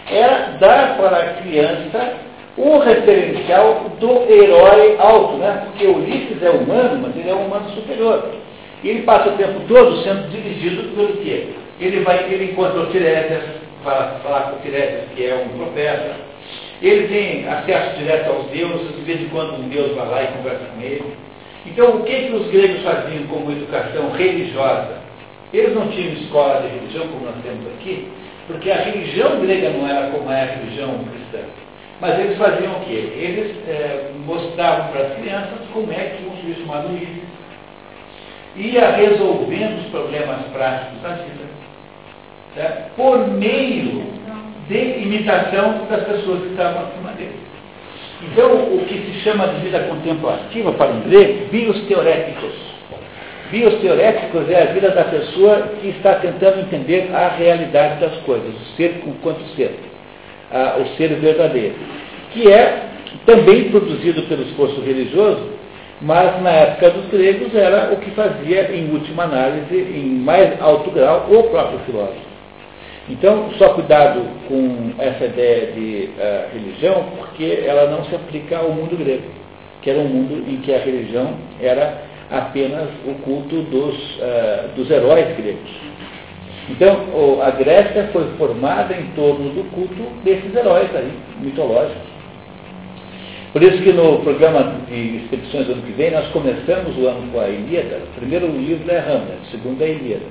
era dar para a criança o referencial do herói alto, né? Porque Ulisses é humano, mas ele é um humano superior. Ele passa o tempo todo sendo dirigido pelo quê? Ele vai, ele encontra o Tiresias, vai falar com o Tiresias, que é um profeta. Ele tem acesso direto aos deuses, de vez em quando um deus vai lá e conversa com ele. Então, o que, que os gregos faziam como educação religiosa? Eles não tinham escola de religião, como nós temos aqui, porque a religião grega não era como é a religião cristã. Mas eles faziam o quê? Eles é, mostravam para as crianças como é que um sujeito chamado Ulisses ia resolvendo os problemas práticos da vida, né, por meio de imitação das pessoas que estavam acima dele. Então, o que se chama de vida contemplativa para o grego, bios teoréticos. Bios teoréticos é a vida da pessoa que está tentando entender a realidade das coisas, o ser enquanto ser, a, o ser verdadeiro, que é também produzido pelo esforço religioso, mas na época dos gregos era o que fazia, em última análise, em mais alto grau, o próprio filósofo. Então, só cuidado com essa ideia de uh, religião, porque ela não se aplica ao mundo grego, que era um mundo em que a religião era apenas o culto dos, uh, dos heróis gregos. Então, o, a Grécia foi formada em torno do culto desses heróis aí, mitológicos. Por isso que no programa de expedições do ano que vem, nós começamos o ano com a Ilíada. O primeiro livro é Hamlet, o segundo é a Ilíada.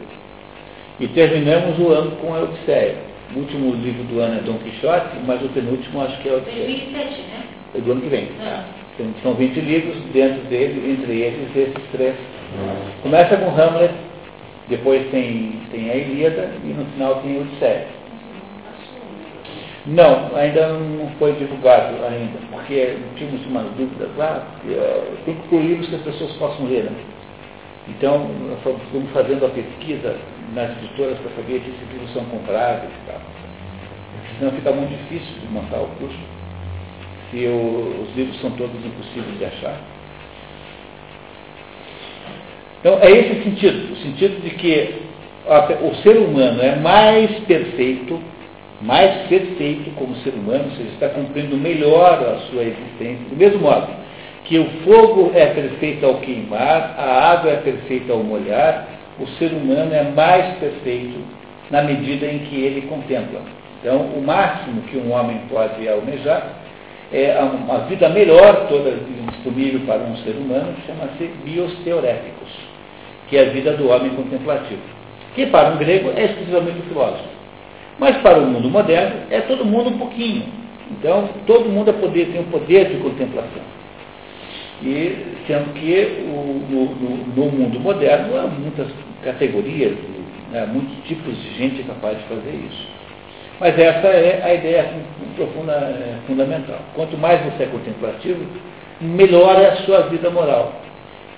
E terminamos o ano com a Odisseia. O último livro do ano é Dom Quixote, mas o penúltimo acho que é a Odisseia. Tem vinte e sete, né? É do ano que vem. Ah. Tá? Então, são vinte livros, dentro dele, entre eles, esses três. Ah. Começa com Hamlet, depois tem, tem a Ilíada e no final tem a Odisseia. Não, ainda não foi divulgado ainda, porque tínhamos umas dúvidas lá, ah, tem que ter livros que as pessoas possam ler, né? Então, nós fomos fazendo a pesquisa nas editoras para saber se esses livros são compráveis e tal. Porque senão fica muito difícil de montar o curso, se o, os livros são todos impossíveis de achar. Então, é esse o sentido, o sentido de que a, o ser humano é mais perfeito, mais perfeito como ser humano, ou seja, está cumprindo melhor a sua existência, do mesmo modo que o fogo é perfeito ao queimar, a água é perfeita ao molhar, o ser humano é mais perfeito na medida em que ele contempla. Então, o máximo que um homem pode almejar é uma vida melhor toda disponível para um ser humano, que chama-se biosteoréticos, que é a vida do homem contemplativo, que para um grego é exclusivamente um filósofo. Mas para o mundo moderno é todo mundo um pouquinho. Então, todo mundo é poder, tem um poder de contemplação. E, sendo que o, no, no, no mundo moderno há muitas categorias, né, muitos tipos de gente capaz de fazer isso. Mas essa é a ideia profunda, é, fundamental. Quanto mais você é contemplativo, melhor é a sua vida moral.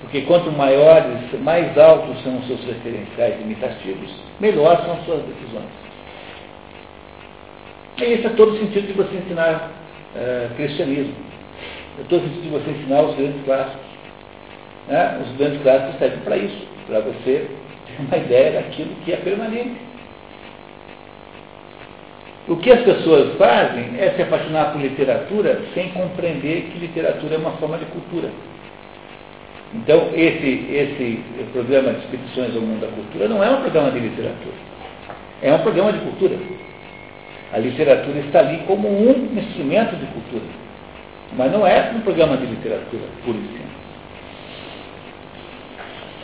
Porque quanto maiores, mais altos são os seus referenciais imitativos, melhor são as suas decisões. E esse é todo o sentido de você ensinar uh, cristianismo. É todo o sentido de você ensinar os grandes clássicos. Né? Os grandes clássicos servem para isso, para você ter uma ideia daquilo que é permanente. O que as pessoas fazem é se apaixonar por literatura sem compreender que literatura é uma forma de cultura. Então, esse, esse programa de expedições ao mundo da cultura não é um programa de literatura. É um programa de cultura. A literatura está ali como um instrumento de cultura, mas não é um programa de literatura, por exemplo.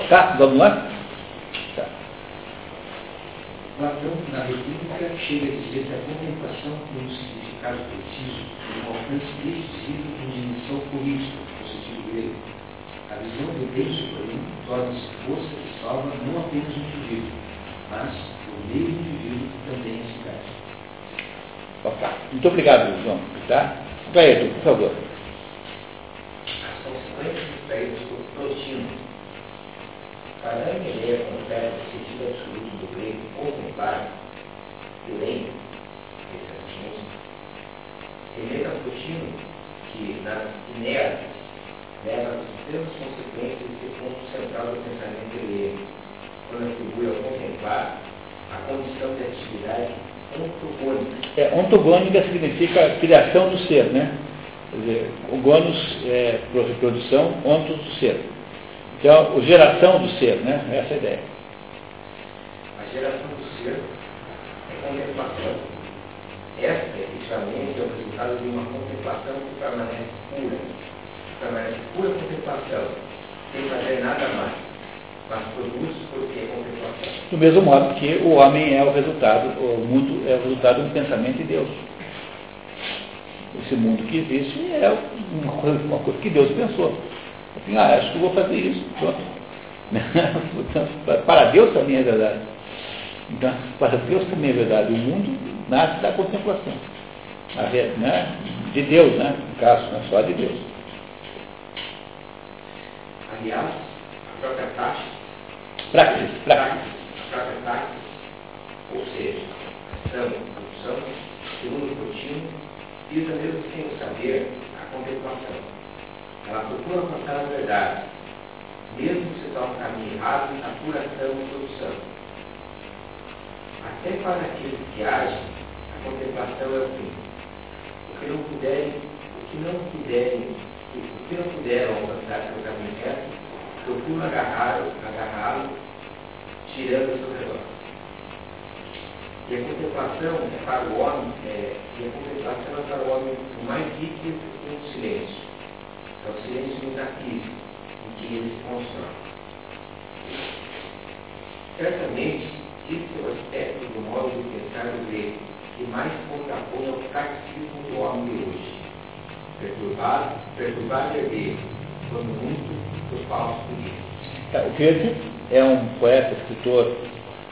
Tá, vamos lá? Tá. Platão, na República, chega-se a contemplação com um significado preciso, um alcance decisivo com dimensão política, no sentido dele. A visão do bem supremo torna-se força que salva não apenas o indivíduo, mas o meio indivíduo também se gasta. Muito obrigado, João. Tá? Cleito, por favor. As consequências extraídas por Plotino. Para me ler contrário ao sentido absoluto do grego contemplar, lendo, remeta a Plotino que, nas Inéditas, leva as mesmas consequências que o ponto central do pensamento grego, quando atribui ao contemplar a condição de atividade. É, ontogônica significa a criação do ser, né? Quer dizer, ogônos é reprodução, ontos do ser. Então, a geração do ser, né? Essa é a ideia. A geração do ser é contemplação. Esta, efetivamente, é o resultado de uma contemplação que permanece pura. Que permanece pura contemplação, sem fazer nada mais. Do mesmo modo que o homem é o resultado, o mundo é o resultado de um pensamento de Deus. Esse mundo que existe é uma coisa, uma coisa que Deus pensou. Assim, ah, acho que vou fazer isso. Pronto. Para Deus também é verdade. Então, para Deus também é verdade. O mundo nasce da contemplação. Né? De Deus, né? No caso, não é só de Deus. Aliás, a própria taxa. Práxis, práxis. Práxis, práxis, ou seja, ação, produção, segundo o contínuo, visa mesmo sem o saber a contemplação. Ela procura alcançar a verdade, mesmo que se torne um caminho errado na pura ação e produção. Até para aqueles que agem, a contemplação é o fim. O que não puderem, o que não puderem, o que não puderam alcançar pelo caminho certo, procura agarrá-lo, agarrá-lo, tirando seu relógio. E a contemplação é para o homem, é, e a contemplação é para o homem o mais líquido e o silêncio. É o silêncio metafísico em que ele se constrói. Certamente, Esse é o aspecto do modo de pensar do grego, que mais contrapõe ao cativo do homem de hoje. Perturbado, perturbado é grego, quando muito, os falsos políticos. Goethe é um poeta, escritor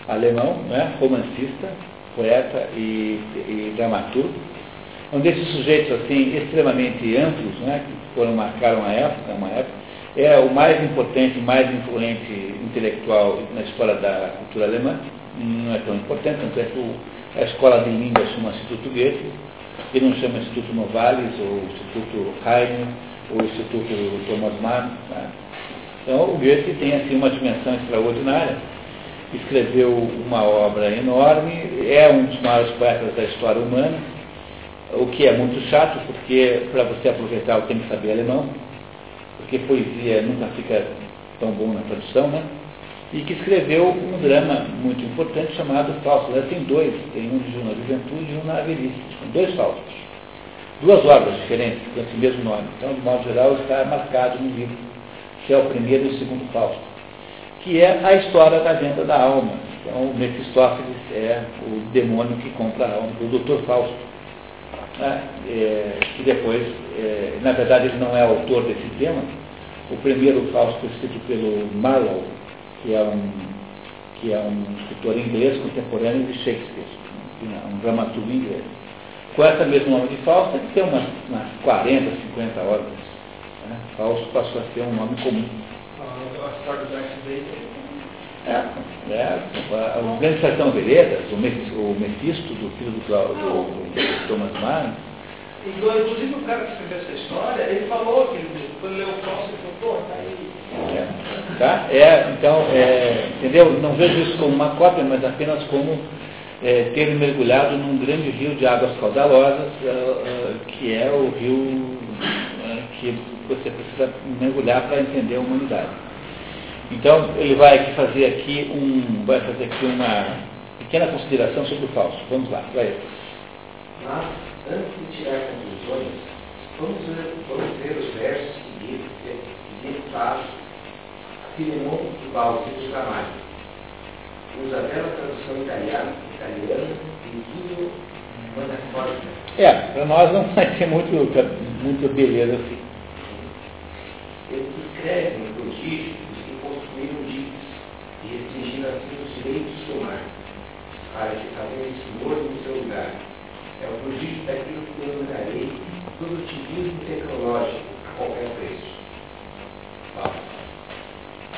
alemão, né, romancista, poeta e, e dramaturgo. Um desses sujeitos assim, extremamente amplos, né, que foram marcar uma época, uma época, é o mais importante, mais influente intelectual na história da cultura alemã. Não é tão importante, tanto é que a escola de línguas chama Instituto Goethe, ele não chama Instituto Novalis, ou Instituto Heine, ou Instituto Thomas Mann. Tá? Então o Goethe tem assim, uma dimensão extraordinária, escreveu uma obra enorme, é um dos maiores poetas da história humana, o que é muito chato, porque para você aproveitar o que tem que saber alemão, porque poesia nunca fica tão bom na tradução, né? E que escreveu um drama muito importante chamado Faust. Ela tem dois, tem um de Jornal de Juventude e um na Velhice, são dois Faustos. Duas obras diferentes, com esse mesmo nome. Então, de modo geral, está marcado no livro, que é o primeiro e o segundo Fausto, que é a história da venda da alma. Então, o Mefistófeles é o demônio que compra a alma, o doutor Fausto. Né? É, que depois, é, na verdade, ele não é autor desse tema. O primeiro Fausto escrito pelo Marlowe, que é um, que é um escritor inglês contemporâneo de Shakespeare, um dramaturgo inglês. Com essa mesma nome de Fausto, ele tem umas, umas quarenta, cinquenta obras. Né? Fausto passou a ser um nome comum. É, é, o Grande Sertão Veredas, o Mefisto, do filho do, Cláudio, do, do Thomas Mann. Então, inclusive o cara que escreveu essa história, ele falou que quando leu o Fausto, ele falou, tá aí. É, tá? É, então, é, entendeu? Não vejo isso como uma cópia, mas apenas como é, ter mergulhado num grande rio de águas caudalosas, uh, uh, que é o rio uh, que você precisa mergulhar para entender a humanidade. Então, ele vai aqui fazer aqui, um, vai fazer aqui uma pequena consideração sobre o Fausto. Vamos lá, para ele. Mas, antes de tirar conclusões, vamos ver, vamos ver os versos seguintes que ele faz Filemon de Balsílio Camargo. Usa a bela tradução italiana, italiana Guido Manacota. É, para nós não vai ser muito, muito beleza assim. Ele escreve no prodígio os que construíram dívidas e restringiram assim os direitos de tomar, para que cada um senhor no seu lugar. É o prodígio daquilo que denominarei produtivismo tecnológico a qualquer preço.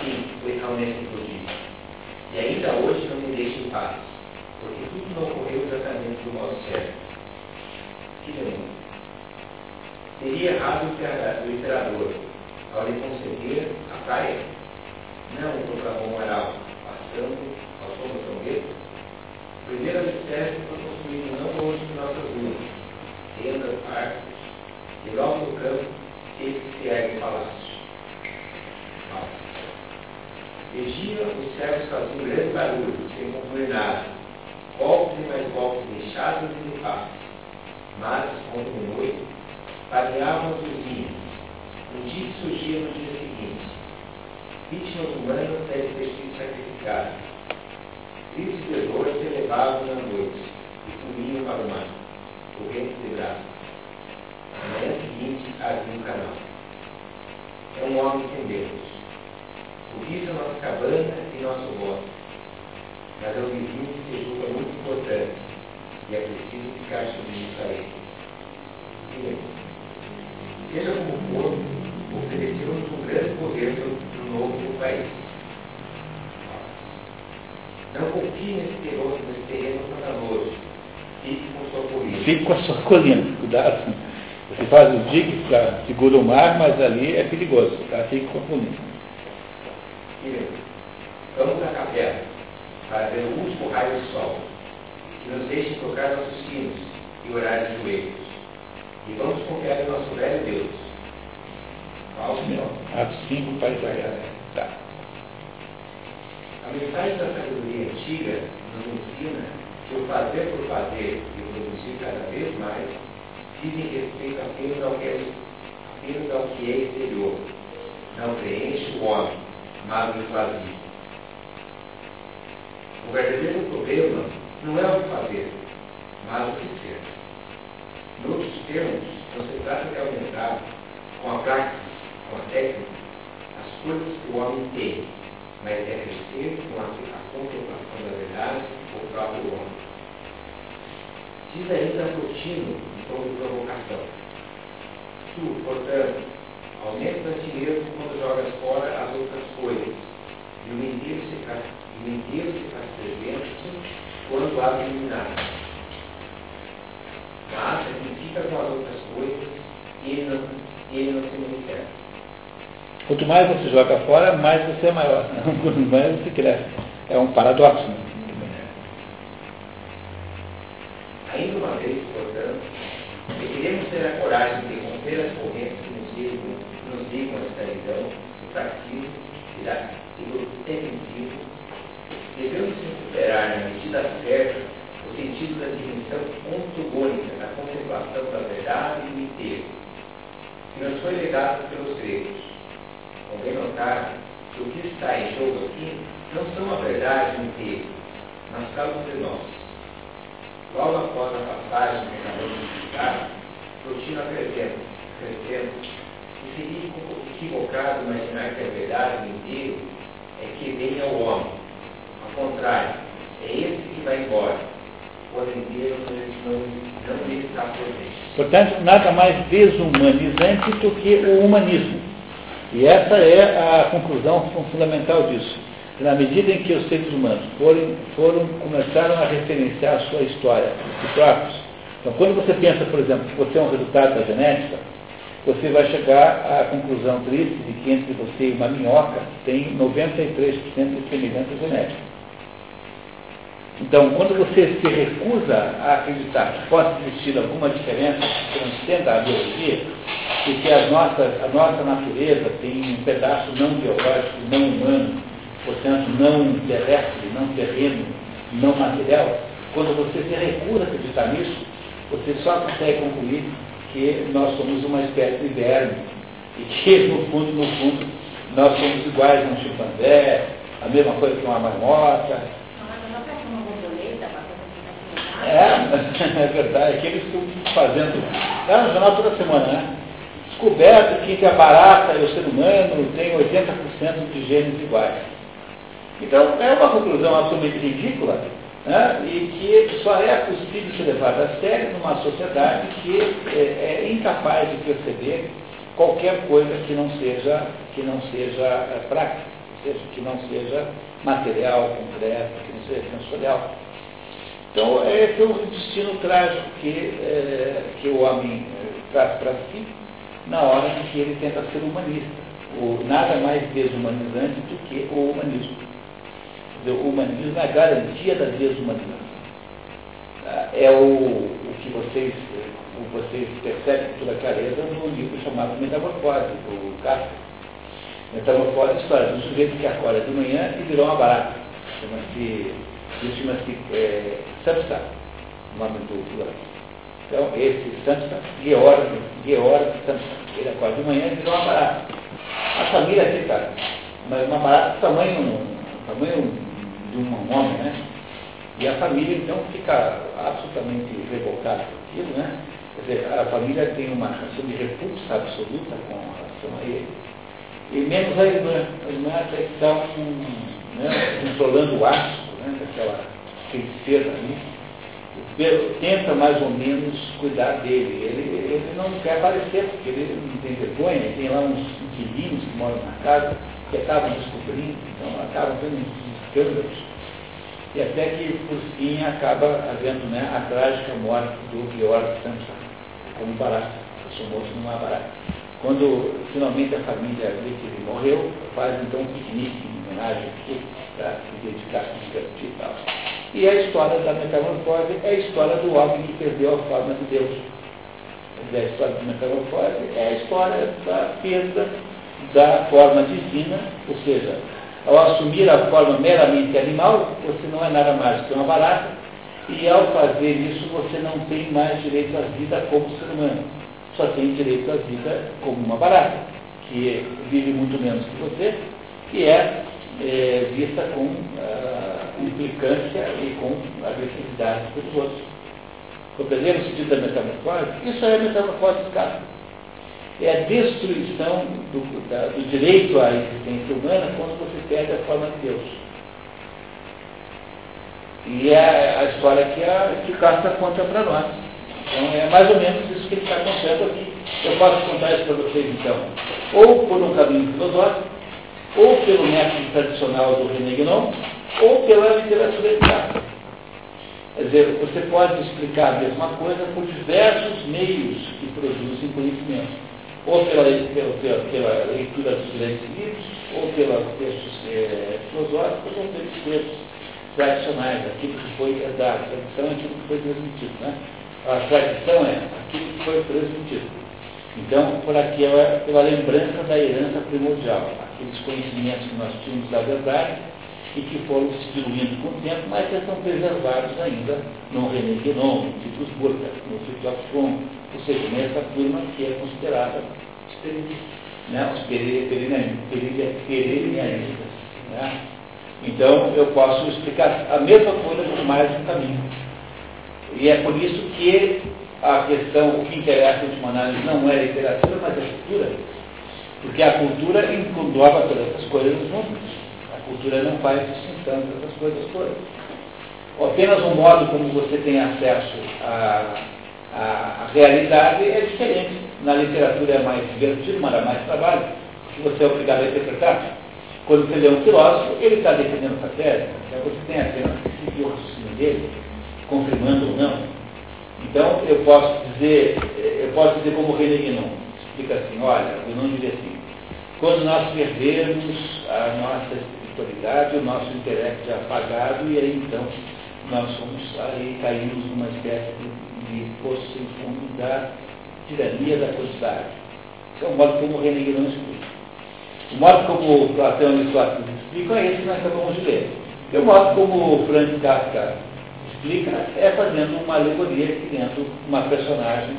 Sim, foi realmente prodígio. E ainda hoje não me deixa em paz, porque tudo não ocorreu exatamente do modo certo. Que lembro. Seria errado o imperador ao lhe conceder a praia? Não o proclamou moral, passando ao som do trombeta. Primeiro alicerce foi construído não longe de nossas ruas, tendas, arcos, e logo no campo, ele se ergue palácio. Vegia, os servos faziam um grande barulho, sem concluir nada, golpes e mais golpes deixados e limpados. Mas, quando de noite, pareavam as luzinhas. Um dia que surgia no dia seguinte. Vítimas humanas devem ter sido sacrificadas. Triste terror se elevavam na noite e subiam para o mar, correndo de braço. Na manhã seguinte havia um canal. É um homem sem Deus. O riso é nossa cabana e nosso voto. Mas é um vizinho que se julga muito importante e é preciso ficar subindo para ele. Sim. Seja como for, ofereceu-nos um grande poder para o novo país. Não confie nesse terreno, nesse terreno fantamoso. Fique com sua colina. Fique com a sua colina, cuidado. Você faz o dique, segura o mar, mas ali é perigoso. Tá? Fique com a colina. Vamos à capela, para ver o último raio do sol, que nos deixe tocar nossos sinos e orar de joelhos. E vamos confiar em nosso velho Deus. Fausto, não. Atos cinco, Pai da Galera. Tá. A mensagem da sabedoria antiga nos ensina que o fazer por fazer e produzir cada vez mais dizem respeito apenas ao que é, apenas ao que é exterior. Não preenche o homem, mas o vazio. O verdadeiro problema não é o que fazer, mas o que ser. Em outros termos, não se trata de aumentar, com a prática, com a técnica, as coisas que o homem tem, mas é crescer com a, a contemplação da verdade do próprio homem. Diz ainda Plotino, em tom de provocação: tu, portanto, aumentas a ti mesmo quando jogas fora as outras coisas, e o menteiro se presente quando há de eliminar. Mas ele fica com as outras coisas e ele não, ele não se manifesta. Quanto mais você joga fora, mais você é maior. Quanto mais você cresce. É um paradoxo. Ainda uma vez, portanto, se queremos ter a coragem de romper as correntes que nos ligam, nos ligam à escravidão, o taxismo, e do tementivo, devemos recuperar na medida certa o sentido da dimensão ontogônica da contemplação da verdade e do inteiro, que nos foi legado pelos gregos. Convém notar que o que está em jogo aqui não são a verdade inteira, mas cada um de nós. Logo após a passagem que acabamos de explicar, Plotino acrescenta, acrescenta que seria equivocado imaginar que a verdade inteira é que vem ao homem. Ao contrário, é esse que vai embora, pois inteiro não, não lhe está presente. Portanto, nada mais desumanizante do que o humanismo. E essa é a conclusão fundamental disso. Na medida em que os seres humanos foram, foram, começaram a referenciar a sua história de si próprios, então quando você pensa, por exemplo, que você é um resultado da genética, você vai chegar à conclusão triste de que entre você e uma minhoca tem noventa e três por cento de semelhança genética. Então, quando você se recusa a acreditar que possa existir alguma diferença que transcenda a biologia, e que a nossa, a nossa natureza tem um pedaço não biológico, não humano, portanto não terrestre, não terreno, não material, quando você se recusa a acreditar nisso, você só consegue concluir que nós somos uma espécie de verme, e que no fundo, no fundo, nós somos iguais a um chimpanzé, a mesma coisa que uma marmota. É, é verdade, aqueles que estão fazendo. É no jornal toda semana, né? Descoberto que entre a barata e o ser humano tem oitenta por cento de genes iguais. Então, é uma conclusão absolutamente ridícula, né? E que só é possível ser levada a sério numa sociedade que é, é incapaz de perceber qualquer coisa que não seja, que não seja é, prática, ou seja, que não seja material, concreto, que não seja sensorial. Então, esse é o destino trágico que, é, que o homem traz para si na hora em que ele tenta ser humanista. O, nada mais desumanizante do que o humanismo. O humanismo é a garantia da desumanização. É o, o que vocês, o que vocês percebem com toda clareza no livro chamado Metamorfose, do Kafka. Metamorfose é a história de um sujeito que acorda de manhã e virou uma barata. Chama-se... Isso chama-se é, Samstar, o nome do Lula. Então, esse Samstar, George, George Samstar, ele acorda de manhã e virou uma barata. A família aqui, cara, mas uma barata do tamanho, tamanho de um homem, né? E a família, então, fica absolutamente revoltada com aquilo, né? Quer dizer, a família tem uma relação de repulsa absoluta com relação a ele. E menos a irmã, a irmã até que está um, né, controlando o aço, daquela princesa ali, né? Tenta mais ou menos cuidar dele. Ele, ele não quer aparecer, porque ele não tem vergonha, tem lá uns inquilinos que moram na casa, que acabam descobrindo, então acabam tendo uns escândalos. E até que, por fim, acaba havendo, né, a trágica morte do Pior Samson, como barata, transformou-se numa barata. Quando finalmente a família vê que ele morreu, faz então um piquenique em homenagem aqui, para se dedicar a se divertir e tal. E a história da metamorfose é a história do homem que perdeu a forma de Deus. A história da metamorfose é a história da perda da forma divina, ou seja, ao assumir a forma meramente animal, você não é nada mais que uma barata, e ao fazer isso você não tem mais direito à vida como ser humano, só tem direito à vida como uma barata, que vive muito menos que você, e é É, vista com uh, um implicância e com agressividade pelos outros. Compreendendo o sentido da metamorfose? Isso é a metamorfose de Kafka. É a destruição do, da, do direito à existência humana quando você perde a forma de Deus. E é a história que, a, que Kafka conta para nós. Então é mais ou menos isso que ele está contando aqui. Eu posso contar isso para vocês então, ou por um caminho filosófico, ou pelo método tradicional do René Guénon, ou pela literatura de Kafka. Quer dizer, você pode explicar a mesma coisa por diversos meios que produzem conhecimento. Ou pela, pela, pela leitura dos grandes livros, ou pelos textos é, filosóficos, ou pelos textos tradicionais, aquilo que foi herdado. Tradição é aquilo que foi transmitido, né? A tradição é aquilo que foi transmitido. Então, por aqui é pela lembrança da herança primordial, aqueles conhecimentos que nós tínhamos da verdade e que foram se diluindo com o tempo, mas que são preservados ainda no René Guénon, no Titus Burka, no Titus Fon. Ou seja, nessa turma que é considerada né, os perenianistas. Né? Então, eu posso explicar a mesma coisa por mais um caminho. E é por isso que a questão, o que interessa de uma análise não é a literatura, mas a cultura. Porque a cultura engloba todas essas coisas juntas. A cultura não faz distinção dessas coisas todas. Apenas o modo como você tem acesso a... A realidade é diferente. Na literatura é mais divertido, mas é mais trabalho, que você é obrigado a interpretar. Quando você lê um filósofo, ele está defendendo essa tese, você tem apenas que seguir o raciocínio dele, confirmando ou não. Então, eu posso dizer, eu posso dizer como o René Guénon, explica assim, olha, eu não diria assim, quando nós perdemos a nossa espiritualidade, o nosso intelecto é apagado, e aí então nós somos, aí caímos numa espécie de fosse em fundo da tirania da quantidade. Esse é o modo como o René Guénon explica. O modo como o Platão e o Sócrates explicam é esse que nós acabamos de ler. E o modo como o Franz Kafka explica é fazendo uma alegoria criando uma personagem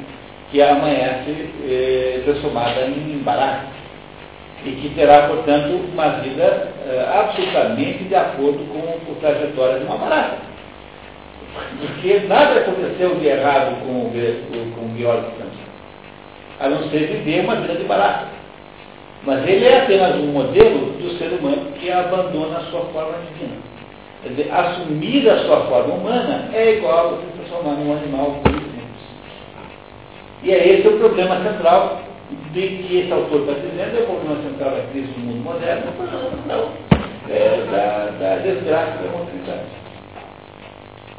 que amanhece eh, transformada em embaraço e que terá, portanto, uma vida eh, absolutamente de acordo com a trajetória de uma barata. Porque nada aconteceu de errado com o, com o biólogo Samstar, a não ser viver uma vida de barata. Mas ele é apenas um modelo do ser humano que abandona a sua forma divina. Quer dizer, assumir a sua forma humana é igual a você se transformar num animal por exemplo. E é esse o problema central de que esse autor está dizendo, é o problema central da crise do mundo moderno, é o problema central é, da, da desgraça da modernidade.